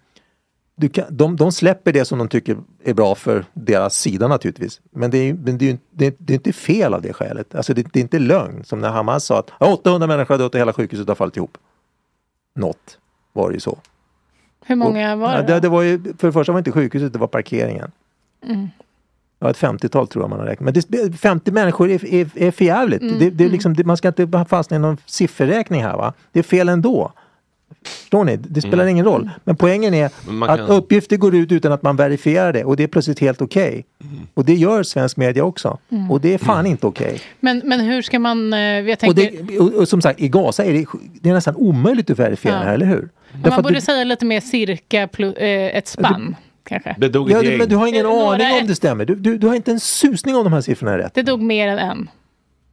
Du kan, de, de släpper det som de tycker är bra för deras sida naturligtvis. Men det är, men det är, det är, det är inte fel av det skälet. Alltså det, det är inte lögn. Som när Hamas sa att åttahundra människor har dött och hela sjukhuset har fallit ihop. något var det ju så. Hur många och, var det? Ja, det, det var ju, för det första var det inte sjukhuset, det var parkeringen. Mm. Ja, ett femtiotal tror jag man har räknat. Men det, femtio människor är, är, är förjävligt. Mm. Det, det är liksom, det, man ska inte fastna i någon sifferräkning här, va? Det är fel ändå. Förstår ni? Det spelar mm. ingen roll. Men poängen är Men man kan... att uppgifter går ut utan att man verifierar det. Och det är plötsligt helt okej. Okay. Mm. Och det gör svensk media också. Mm. Och det är fan mm. inte okej. Okay. Men, men hur ska man... Jag tänker... och, det, och, och som sagt, i Gaza är det, det är nästan omöjligt att verifiera ja. det här, eller hur? Mm. Man borde du... säga lite mer cirka plus, eh, ett spann. Du... kanske. Det dog ja, du, men du har ingen några aning om det stämmer. Du, du, du har inte en susning om de här siffrorna är rätt. Det dog mer än en.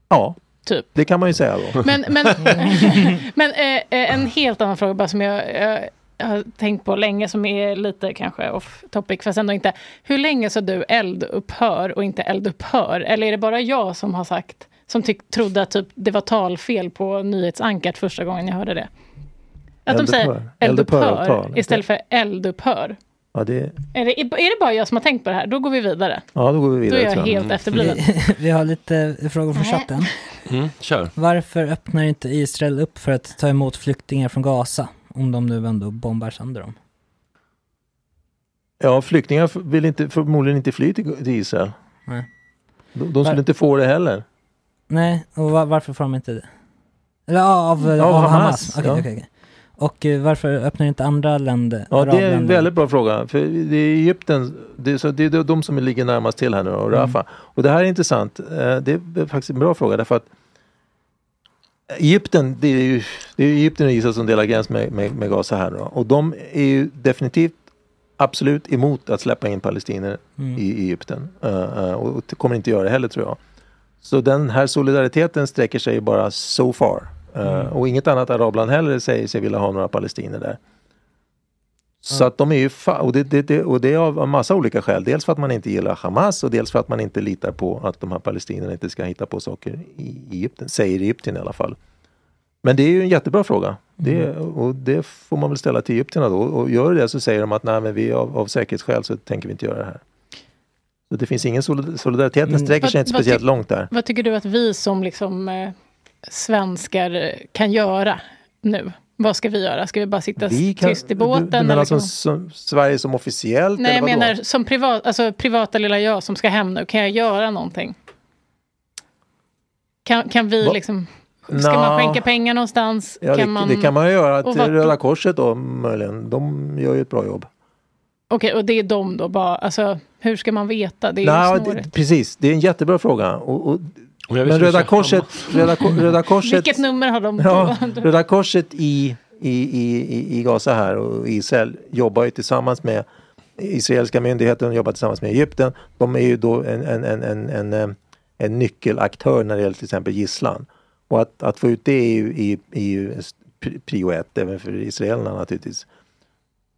Ja. Typ. Det kan man ju säga då. Men, men, men eh, en helt annan fråga bara som jag, jag, jag har tänkt på länge som är lite kanske off topic fast ändå inte. Hur länge så du eldupphör och inte eldupphör? Eller är det bara jag som har sagt som tyck, trodde att typ, det var talfel på nyhetsankart första gången jag hörde det? Att eldupphör. De säger eldupphör, eldupphör istället för eldupphör. Ja, det... Är, det, är det bara jag som har tänkt på det här? Då går vi vidare. Ja, då går vi vidare. Då är jag helt efterbliven. Vi, vi har lite frågor från chatten. Mm, kör. Varför öppnar inte Israel upp för att ta emot flyktingar från Gaza om de nu ändå bombar sönder dem? Ja, flyktingar vill inte, förmodligen inte fly till Israel. Nej. De, de skulle var... inte få det heller. Nej, och var, varför får de inte det? Eller av, av, av Hamas. Hamas. Okej, ja. okej, okej. Och varför öppnar inte andra länder? Ja, det är en väldigt bra fråga. För det är Egypten, det är, så, det är de som ligger närmast till här nu, och Rafa. Mm. Och det här är intressant. Det är faktiskt en bra fråga, därför att Egypten, det är ju det är Egypten och Israel som delar gräns med, med, med Gaza här. Då. Och de är ju definitivt absolut emot att släppa in palestiner mm. i Egypten. Och kommer inte göra det heller, tror jag. Så den här solidariteten sträcker sig bara so far. Mm. Och inget annat arabland heller säger sig vilja ha några palestiner där. Mm. Så att de är ju fa- och, det, det, det, och det är av en massa olika skäl. Dels för att man inte gillar Hamas och dels för att man inte litar på att de här palestinerna inte ska hitta på saker i Egypten. Säger Egypten i alla fall. Men det är ju en jättebra fråga. Mm. Det, och det får man väl ställa till egyptierna då. Och gör det så säger de att nej, men vi av, av säkerhetsskäl så tänker vi inte göra det här. Så det finns ingen solidaritet. Solidariteten sträcker sig mm. inte vad, speciellt vad ty- långt där. Vad tycker du att vi som liksom... Eh... svenskar kan göra nu? Vad ska vi göra? Ska vi bara sitta vi kan, tyst i båten? Du, men alltså, som, Sverige som officiellt? Nej, eller jag menar som privat, alltså privata lilla jag som ska hem nu. Kan jag göra någonting? Kan, kan vi Va? liksom... Ska no. man skänka pengar någonstans? Ja, kan det, man, det kan man göra till vart, Röda Korset då, möjligen. De gör ju ett bra jobb. Okej, okay, och det är de då bara... Alltså, hur ska man veta? Det är no, ju snårigt. Det, precis, det är en jättebra fråga. Och... och Men Röda Korset, Röda, Röda Korset... Vilket nummer har de på? Ja, Röda Korset i, i, i, i Gaza här och Israel jobbar ju tillsammans med israeliska myndigheter, de jobbar tillsammans med Egypten. De är ju då en, en, en, en, en, en nyckelaktör när det gäller till exempel gisslan. Och att, att få ut det är ju, är ju prio ett, även för israelerna naturligtvis.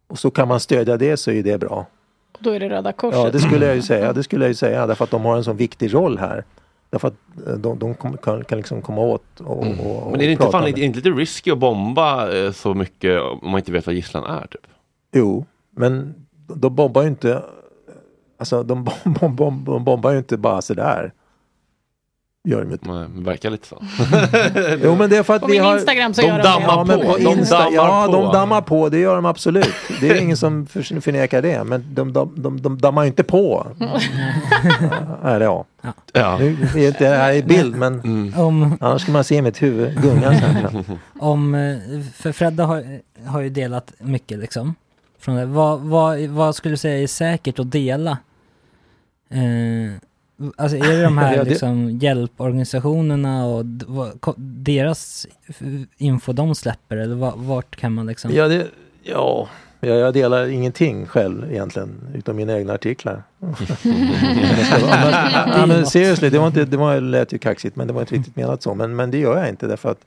Och så kan man stödja det, så är det bra. Och då är det Röda Korset. Ja, det skulle jag ju säga. Det skulle jag ju säga, därför att de har en sån viktig roll här. Därför att de, de kan, kan liksom komma åt och, mm. och, och Men är det inte, fan, är det inte lite risky att bomba så mycket om man inte vet vad gisslan är? Typ? Jo, men de bombar ju inte alltså de, bomb, bomb, bomb, de bombar ju inte bara sådär. Gör det inte. Nej, det verkar lite så. Jo, men det är för att på vi har... Instagram så de gör de dammar ja, på. på Insta, de dammar ja, på. de dammar på. Det gör de absolut. Det är ingen som förnekar det. Men de, de, de, de dammar ju inte på. Eller ja. ja. ja. Nu, det här är bild, men mm. om, annars ska man se mitt huvud gunga. om, för Fredda har, har ju delat mycket liksom. Från det. Vad, vad, vad skulle du säga är säkert att dela? Eh... Alltså är det de här liksom hjälporganisationerna och deras info de släpper, eller vart kan man liksom... Ja, det, ja jag delar ingenting själv egentligen, utom mina egna artiklar. Men seriously, det var inte, det var, lät ju kaxigt, men det var inte riktigt menat så. Men, men det gör jag inte, därför att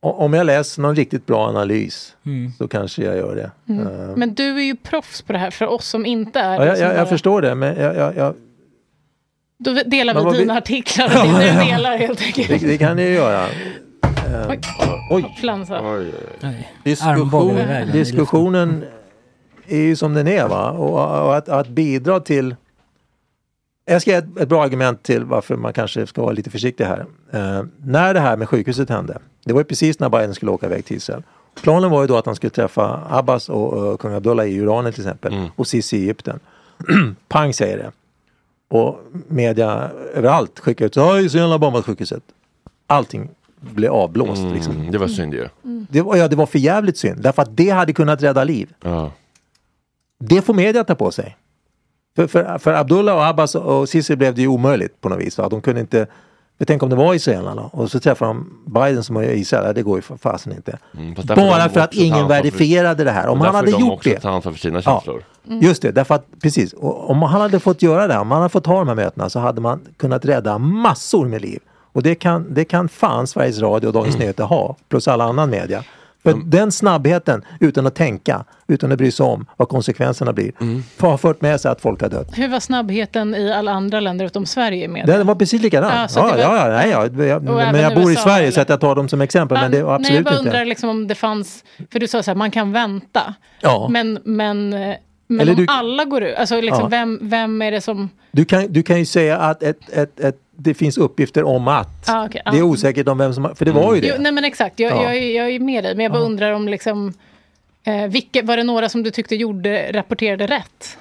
om jag läser någon riktigt bra analys mm. så kanske jag gör det. Mm. Uh, men du är ju proffs på det här för oss som inte är... Ja, jag, jag, jag bara... förstår det, men jag... jag, jag... Då delar men vi dina vi... artiklar och dina ja, delar helt enkelt. Det, det kan ni ju göra. Uh, oj, oj. oj. Diskussion, diskussionen är ju som den är, va? Och, och att, att bidra till Jag ska ge ett, ett bra argument till varför man kanske ska vara lite försiktig här. Eh, när det här med sjukhuset hände, det var ju precis när Biden skulle åka iväg till Israel. Planen var ju då att han skulle träffa Abbas och uh, kung Abdullah i Jordanien till exempel. Mm. Och Sisi i Egypten. Pang säger det. Och media överallt skickar ut så här, så jävla bombat sjukhuset. Allting blev avblåst. Mm, liksom. Det var synd ju. Mm. Det, ja, det var för jävligt synd. Därför att det hade kunnat rädda liv. Ja. Det får media ta på sig. För, för, för Abdullah och Abbas och Sisi blev det ju omöjligt på något vis. Va? De kunde inte... Tänk om det var israelerna och så träffar de Biden som är i Israel. Det går ju för fasen inte. Mm, Bara för att ingen verifierade för... det här. Om han hade de gjort det. För sina ja, mm. Just det, därför att, precis. Och om han hade fått göra det, om han hade fått ha de här mötena så hade man kunnat rädda massor med liv. Och det kan, det kan fan Sveriges Radio och Dagens mm. Nyheter ha. Plus alla annan media. För mm. den snabbheten, utan att tänka, utan att bry sig om vad konsekvenserna blir, mm. har fört med sig att folk har dött. Hur var snabbheten i alla andra länder utom Sverige med? Den var precis likadan. Ja, ja, var... ja, nej, jag, jag, men jag bor i Sverige eller? Så att jag tar dem som exempel. Man, men det, absolut nej, jag bara undrar liksom om det fanns, för du sa så här, man kan vänta. Ja. Men, men, men eller om du, alla går ut, alltså liksom, ja. vem, vem är det som... Du kan, du kan ju säga att ett, ett, ett det finns uppgifter om att ah, okay. ah. det är osäkert om vem som... För det var ju det. Jo, nej men exakt, jag, ja. jag, jag, jag är med dig. Men jag bara ah. undrar om liksom... Eh, vilka, var det några som du tyckte gjorde, rapporterade rätt?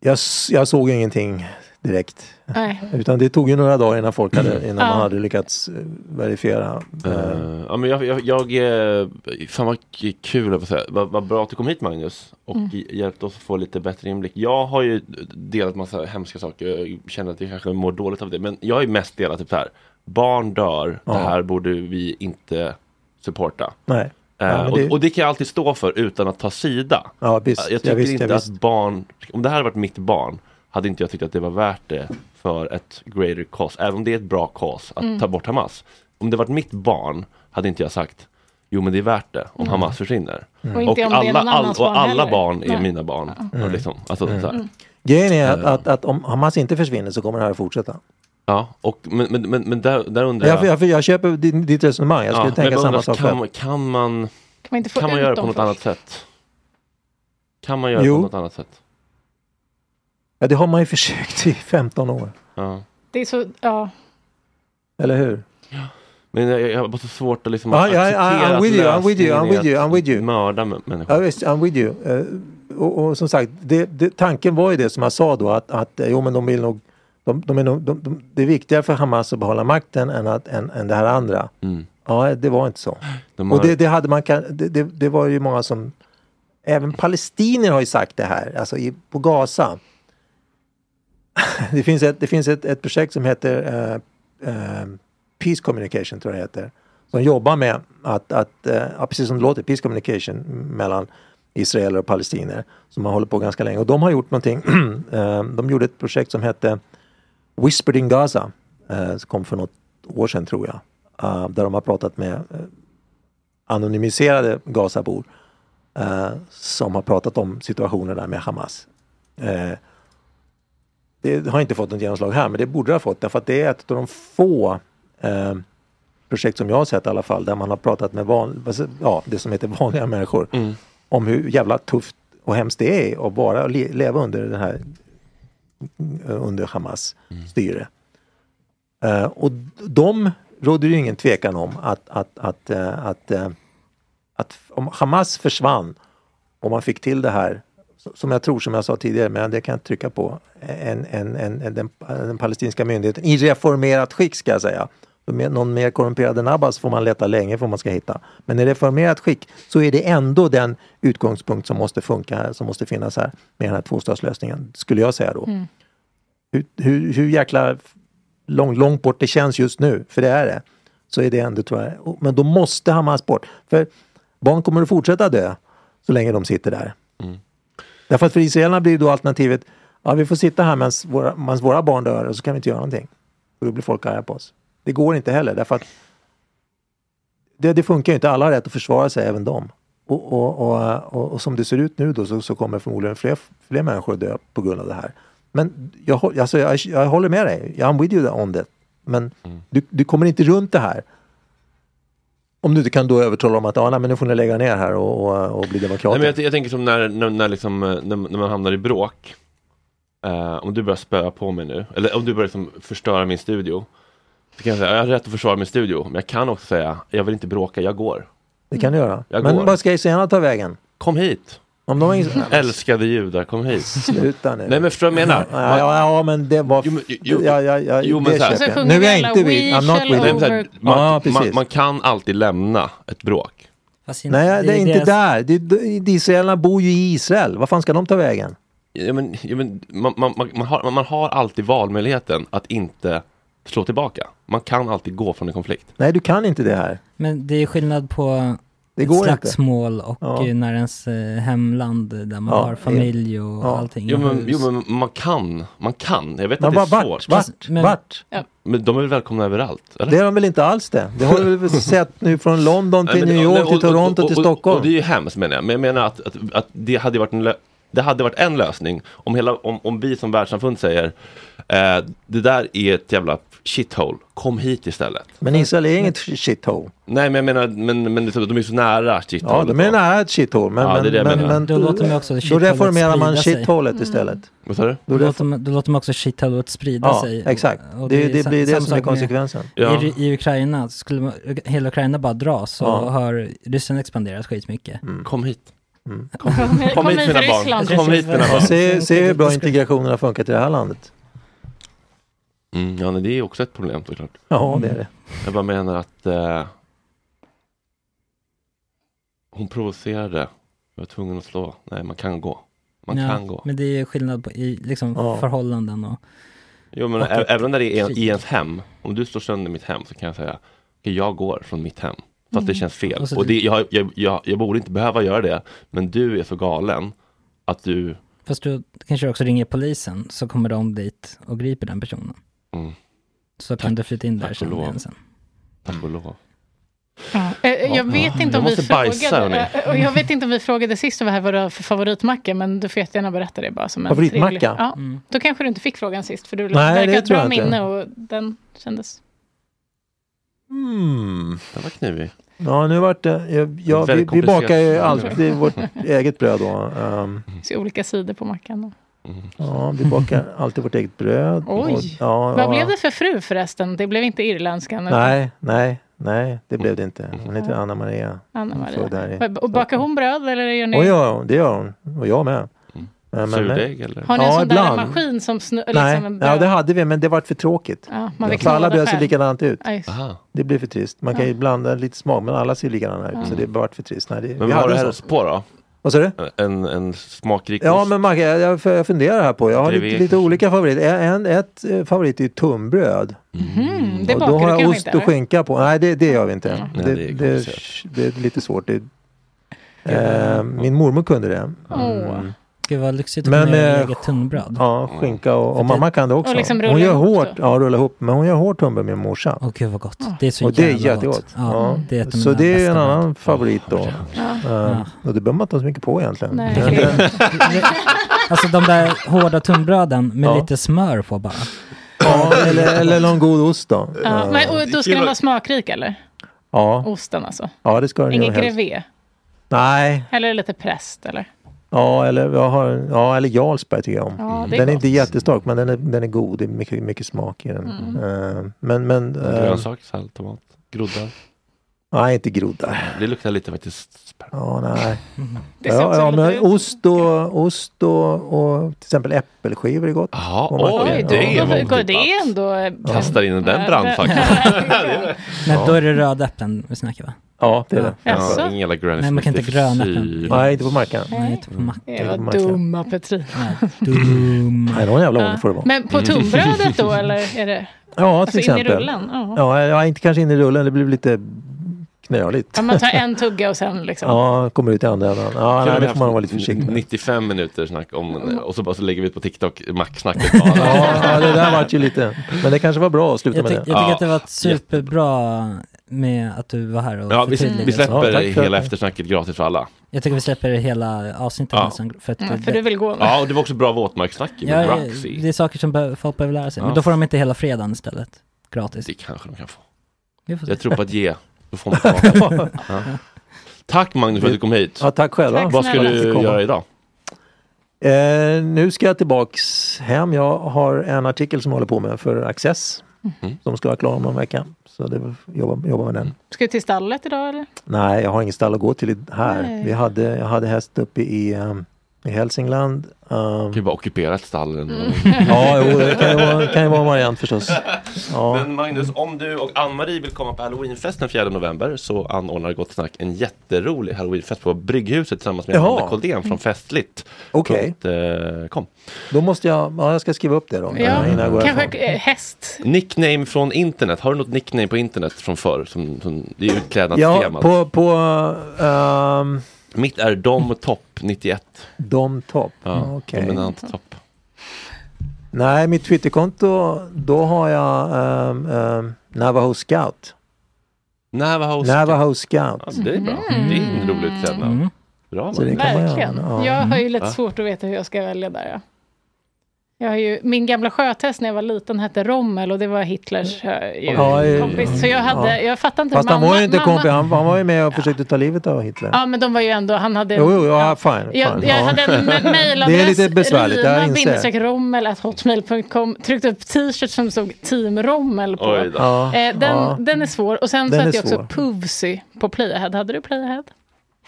Jag, jag såg ingenting direkt. Nej. Utan det tog ju några dagar innan folk hade, innan ah. man hade lyckats verifiera. Uh, uh. Ja men jag... jag, jag fan vad kul att få säga. Vad, vad bra att du kom hit Magnus. Och mm. hjälpte oss att få lite bättre inblick. Jag har ju delat massa hemska saker. Jag känner att jag kanske mår dåligt av det. Men jag har ju mest delat typ så här. Barn dör. Ah. Det här borde vi inte supporta. Nej. Uh, ja, det... Och, och det kan jag alltid stå för utan att ta sida. Ja, visst, jag tycker jag visst, inte jag att barn... Om det här hade varit mitt barn... hade inte jag tyckt att det var värt det för ett greater cause, även om det är ett bra cause att mm. ta bort Hamas. Om det varit mitt barn hade inte jag sagt jo men det är värt det om mm. Hamas försvinner. Mm. Och, och, alla, all, och barn alla barn är Nej. mina barn. Mm. Och liksom, alltså, mm. så här. Mm. Grejen är att, att, att om Hamas inte försvinner så kommer det här att fortsätta. Ja, och, men, men, men, men där, där undrar jag... Jag, jag, jag köper ditt resonemang, jag skulle ja, tänka samma sak. Kan, kan, kan man, kan man, inte få kan man göra på något först? annat sätt? Kan man göra jo. på något annat sätt? Ja, det har man ju försökt i femton år. Ja. Det är så, ja. Eller hur? Ja. Men jag, jag har bara så svårt att liksom... Ja, ja, I'm with you, I'm with you, I'm with you, I'm with you. Mörda människor. Ja, visst, I'm with you. Uh, och, och som sagt, det, det, tanken var ju det som jag sa då, att, att jo men de vill nog... De, de är nog de, de, det är viktigare för Hamas att behålla makten än, att, än, än det här andra. Mm. Ja, det var inte så. De har... Och det, det hade man... Det, det, det var ju många som... Även palestinier har ju sagt det här, alltså i, på Gaza... Det finns ett, det finns ett, ett projekt som heter uh, uh, Peace Communication tror jag heter. Som jobbar med att, att uh, precis som det låter, Peace Communication mellan israeler och palestinier. Som man håller på ganska länge. Och de har gjort någonting. uh, de gjorde ett projekt som hette Whispered in Gaza. Uh, som kom för något år sedan tror jag. Uh, där de har pratat med uh, anonymiserade Gazabor. Uh, som har pratat om situationer där med Hamas. Uh, Det har inte fått något genomslag här, men det borde det ha fått. Därför att det är ett av de få eh, projekt som jag har sett i alla fall. Där man har pratat med van, ja, det som heter vanliga människor. Mm. Om hur jävla tufft och hemskt det är att bara le- leva under den här under Hamas mm. styre. Eh, och de råder ju ingen tvekan om att, att, att, eh, att, eh, att om Hamas försvann och man fick till det här som jag tror, som jag sa tidigare, men det kan jag trycka på, en, en, en, en, den, den palestinska myndigheten i reformerat skick ska jag säga. Någon mer korrumperad än Abbas får man leta länge för man ska hitta. Men i reformerat skick så är det ändå den utgångspunkt som måste funka här, som måste finnas här med den här tvåstadslösningen, skulle jag säga då. Mm. Hur, hur, hur jäkla långt lång bort det känns just nu, för det är det, så är det ändå tror jag. Men då måste Hamas bort, för barn kommer att fortsätta dö så länge de sitter där. Mm. Därför att för israelerna blir då alternativet ja, vi får sitta här medan våra, medan våra barn dör och så kan vi inte göra någonting. Och då blir folk arga på oss. Det går inte heller, därför att det, det funkar ju inte. Alla har rätt att försvara sig, även dem. Och, och, och, och, och som det ser ut nu då så, så kommer förmodligen fler, fler människor att dö på grund av det här. Men jag, alltså, jag, jag håller med dig. I'm with you on that. Men mm. du, du kommer inte runt det här. Om du inte kan då övertala om att ah, nej, men nu får ni lägga ner här och, och, och bli demokrater. Nej, men jag, jag tänker som när, när, när, liksom, när, när man hamnar i bråk eh, om du börjar spöa på mig nu, eller om du börjar liksom förstöra min studio, så kan jag säga, jag har rätt att försvara min studio, men jag kan också säga, jag vill inte bråka, jag går. Det kan du göra. Jag men går. Vad ska israelerna ta vägen? Kom hit. Om de är... Älskade judar, kom hit. Sluta nu. Nej, men förstår jag menar. Ja, ja, ja, men det var... Jo, jo, ja, ja, ja, jo men så så nu är inte vi. I'm not with them. Over... Man, ah, man, man kan alltid lämna ett bråk. Inte, nej, det är inte deras... där. Israelerna bor ju i Israel. Vad fan ska de ta vägen? Ja, men, ja, men, man, man, man, har, man har alltid valmöjligheten att inte slå tillbaka. Man kan alltid gå från en konflikt. Nej, du kan inte det här. Men det är skillnad på... Det går slagsmål inte. Och ja. När ens hemland där man ja. Har familj och ja. Allting. Jo men, jo men man kan, man kan. Jag vet men att det är vart, svårt. Vart, men, vart? Ja. Men de är väl välkomna överallt? Eller? Det är de väl inte alls det. Det har vi väl sett nu från London till men, New York, och, och, till Toronto, och, och, till Stockholm. Och, och det är ju hemskt menar jag. Men jag menar att, att, att det, hade varit en lö- det hade varit en lösning om, hela, om, om vi som världssamfund säger eh, det där är ett jävla... shithole. Kom hit istället. Men Israel är inget shithole. Nej, men jag menar men, men de är så nära shithole. Ja, de är nära ett shithole. Men, ja, det det men, men då, låter man också då reformerar man shitholet sig. Istället. Mm. Vad sa du? Då, då, låter man, då låter man också shitholet sprida ja, sig. Ja, exakt. Och det, det, det, det blir det som är konsekvensen. Med, ja. i, I Ukraina, skulle man, hela Ukraina bara dras och ja. Har Ryssland expanderat skitmycket. Mm. Kom hit. Mm. Kom, kom, kom, kom hit mina barn. Kom hit mina barn. Se, se hur bra integrationen har funkat i det här landet. Mm, ja, nej, det är också ett problem såklart. Ja, det är det. Jag bara menar att eh, hon provocerade. Jag var tvungen att slå. Nej, man kan gå. Man ja, kan gå. Men det är skillnad på i liksom, ja. Förhållanden. Och, jo, men och ä- även när det är i ens hem. Om du står sönder mitt hem så kan jag säga jag går från mitt hem. För att det känns fel. Och, och det, jag, jag, jag, jag borde inte behöva göra det. Men du är för galen att du... Fast du kanske också ringer polisen så kommer de dit och griper den personen. Mm. Så tack, kan du flytta in där sen igen sen. Tack och lov. Ja. Jag vet inte om jag vi frågade och jag vet inte om vi frågade sist vad här var det för favoritmacka, men du får jättegärna berätta det bara som en favoritmacka. Ja, mm. Då kanske du inte fick frågan sist för du verkar ha ett bra minne och den kändes. Mm, det var knivig. Ja, nu vart det jag, jag, vi, vi bakar ju alltid vårt eget bröd då. Um, så olika sidor på mackan då. Mm. Ja, vi bakar alltid vårt eget bröd. Oj, och, ja, vad ja. Blev det för fru förresten? Det blev inte irländskan? Nej, utan... nej, nej, det blev det inte. Hon heter Anna Maria. Anna Maria. I, och bakar hon bröd eller gör ni? Och ja, det gör hon. Och jag med. Men, surdeg, eller? Har ni en ja, sån ibland. Där maskin som snurrar? Liksom ja, det hade vi, men det var för tråkigt. Ja, man för alla bröd själv. Ser likadant ut. Aha. Det blir för trist. Man kan ju blanda lite smak, men alla ser likadana ut. Ja. Så det var för trist. Nej, det, men vi vad har det här så... på då? Vad sa du? En, en smakrik. Ja, men man, jag, jag funderar här på. Jag har lite, lite olika favoriter. En, ett favorit är tunnbröd. Mm. Det bakar, då har jag ost inte, och skinka på. Nej, det, det gör vi inte. Mm. Det, Nej, det, är det, det är lite svårt. Det, eh, min mormor kunde det. Mm. Var lyxigt att men, kunna lägga tunnbröd. Ja, skinka och, och mamma kan det också. Liksom hon gör hårt, ja, rulla ihop, men hon gör hårt tunnbröd med morsan. Åh gud vad gott. Det är så och jävla det är jättegott. Gott. Ja, ja. Det är så det är en annan mat. Favorit då. Ja. Ja. Uh, och det behöver man inte ha så mycket på egentligen. Nej. Alltså de där hårda tunnbröden med ja. Lite smör på bara. Ja, eller, eller någon god ost då. Ja, uh, men, och då ska den vara smakrik eller? Ja. Osten alltså. Ja, det ska den. Ingen grevé. Nej. Eller lite präst eller? Ja, eller jag har ja eller Jarlsberg tycker jag om. Ja, den är gott. Inte jättestark men den är den är god, det är mycket mycket smak i den. Mm. Uh, men men grönsak, salt, tomat, groddar. Nej, inte groddar. Det luktar lite faktiskt. Ja, nej. Mm. Det ja, ja men ost och ost och, och till exempel äppelskivor är gott. Jaha, oj, det är ju gott det ändå. Kastar in den brandfacken. Men då är det röda äpplen vi snackar va? Ja, det är det. Ja, ingen jävla grön. Nej, man kan inte gröna. Nej, inte på mackan. Nej, inte på mackan. Det var dumma Petri. Dum. Nej, någon jävla ordning får det vara. Men på tunnbrödet då, eller är det? Ja, till exempel. In i rullen? Ja, jag är inte kanske in i rullen. Det blir lite knöligt. Ja, man tar en tugga och sen liksom. Ja, kommer ut i andra. Ja, nej, det får man vara lite försiktig med. nittiofem minuter snack om, och så bara så lägger vi ut på TikTok macksnacket. Ja, det där var ju lite. Men det kanske var bra att sluta med det. Jag tycker att det var superbra med att du var här och ja, vi, vi släpper ja, hela eftersnacket gratis för alla. Jag tycker vi släpper hela avsnittet ja. För, att mm, för det, du vill gå med. Ja, och det var också bra våtmarkssnack med ja, Roxy. Det är saker som be- folk behöver lära sig. Ja. Men då får de inte hela fredagen istället. Gratis. Det kanske de kan få. Jag tror på att ge. Då får man ta. Ja. Tack Magnus för att du kom hit. Ja, tack själv. Tack, vad ska du göra idag? Eh, nu ska jag tillbaks hem. Jag har en artikel som jag håller på med för Access. Mm. Som ska vara klar om någon vecka. Så det jobbar, jobbar med den. Ska du till stallet idag eller? Nej, jag har ingen stall att gå till här. Nej. Vi hade, jag hade häst uppe i... Um, i Hälsingland. Um... Det kan ju vara ockuperat stallen. Mm. Ja, jo, det kan ju vara, kan ju vara en variant förstås. Ja. Men Magnus, om du och Ann-Marie vill komma på Halloweenfesten fjärde november så anordnar Gott Snack en jätterolig Halloweenfest på Brygghuset tillsammans med Anna Koldén från Festligt. Okej. Okay. Eh, kom. Då måste jag, ja, jag ska skriva upp det då. Ja. Kanske häst. Nickname från internet. Har du något nickname på internet från förr? Som, som, det är utklädnadstemat. Ja, på... på um... mitt är Dom Topp nittioett. Dom Topp? Ja, okay. Dominant Topp. Nej, mitt Twitterkonto, då har jag um, um, Navajo Scout. Navajo Scout. Navajo Scout. Ja, det är bra. Mm. Det är en rolig klädnad. Bra. Så det verkligen. Ja. Jag har ju lite ja. svårt att veta hur jag ska välja där. Ja. Jag har ju, min gamla sjötest när jag var liten hette Rommel och det var Hitlers ja, kompis. Så jag, hade, ja. jag fattar inte hur mamma... Fast han var ju inte kompis, han, han var ju med och försökte ta livet av Hitler. Ja, men de var ju ändå... Han hade, jo, jo, ja, fine. fine. Jag, jag ja. hade en mejladress. Det är lite besvärligt, jag inser. rommel at hotmail punkt com tryckt upp t-shirt som stod Team Rommel på. Oj, ja, den, ja. den är svår. Och sen satt jag också Puvsi på Playahead. Hade du Playahead?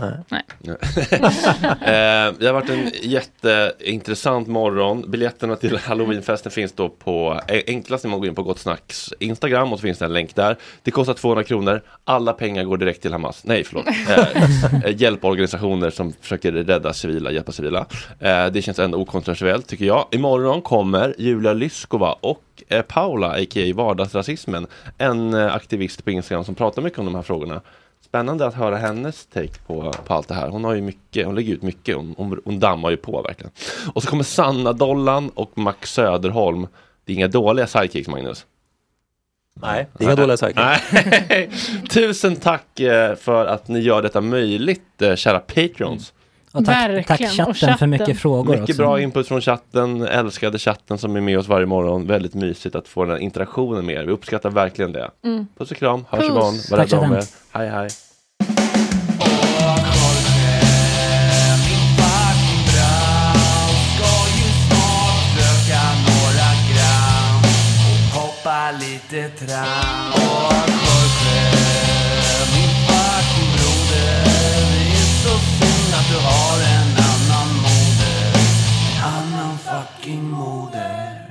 Nej. Nej. eh, det har varit en jätteintressant morgon. Biljetterna till Halloweenfesten finns då på enklast när man går in på Gott Snacks Instagram och så finns det en länk där. Det kostar tvåhundra kronor. Alla pengar går direkt till Hamas. Nej, förlåt. Eh, hjälporganisationer som försöker rädda civila, hjälpa civila. Eh, det känns ändå okontroversiellt tycker jag. Imorgon kommer Julia Lyskova och eh, Paula, aka Vardagsrasismen, en eh, aktivist på Instagram som pratar mycket om de här frågorna. Spännande att höra hennes take på, på allt det här. Hon har ju mycket, hon lägger ut mycket. Hon, hon, hon dammar ju på verkligen. Och så kommer Sanna Dollan och Max Söderholm. Det är inga dåliga sidekicks, Magnus. Nej, det är inga dåliga sidekicks. Tusen tack för att ni gör detta möjligt, kära Patreons. Och tack, tack chatten, och chatten för mycket frågor. Mycket också. Bra input från chatten. Älskade chatten som är med oss varje morgon. Väldigt mysigt att få den interaktionen med er. Vi uppskattar verkligen det. Mm. Puss och kram. Hörs imorgon. Tack om er. Hej hej. Du har en annan moder, en annan fucking moder.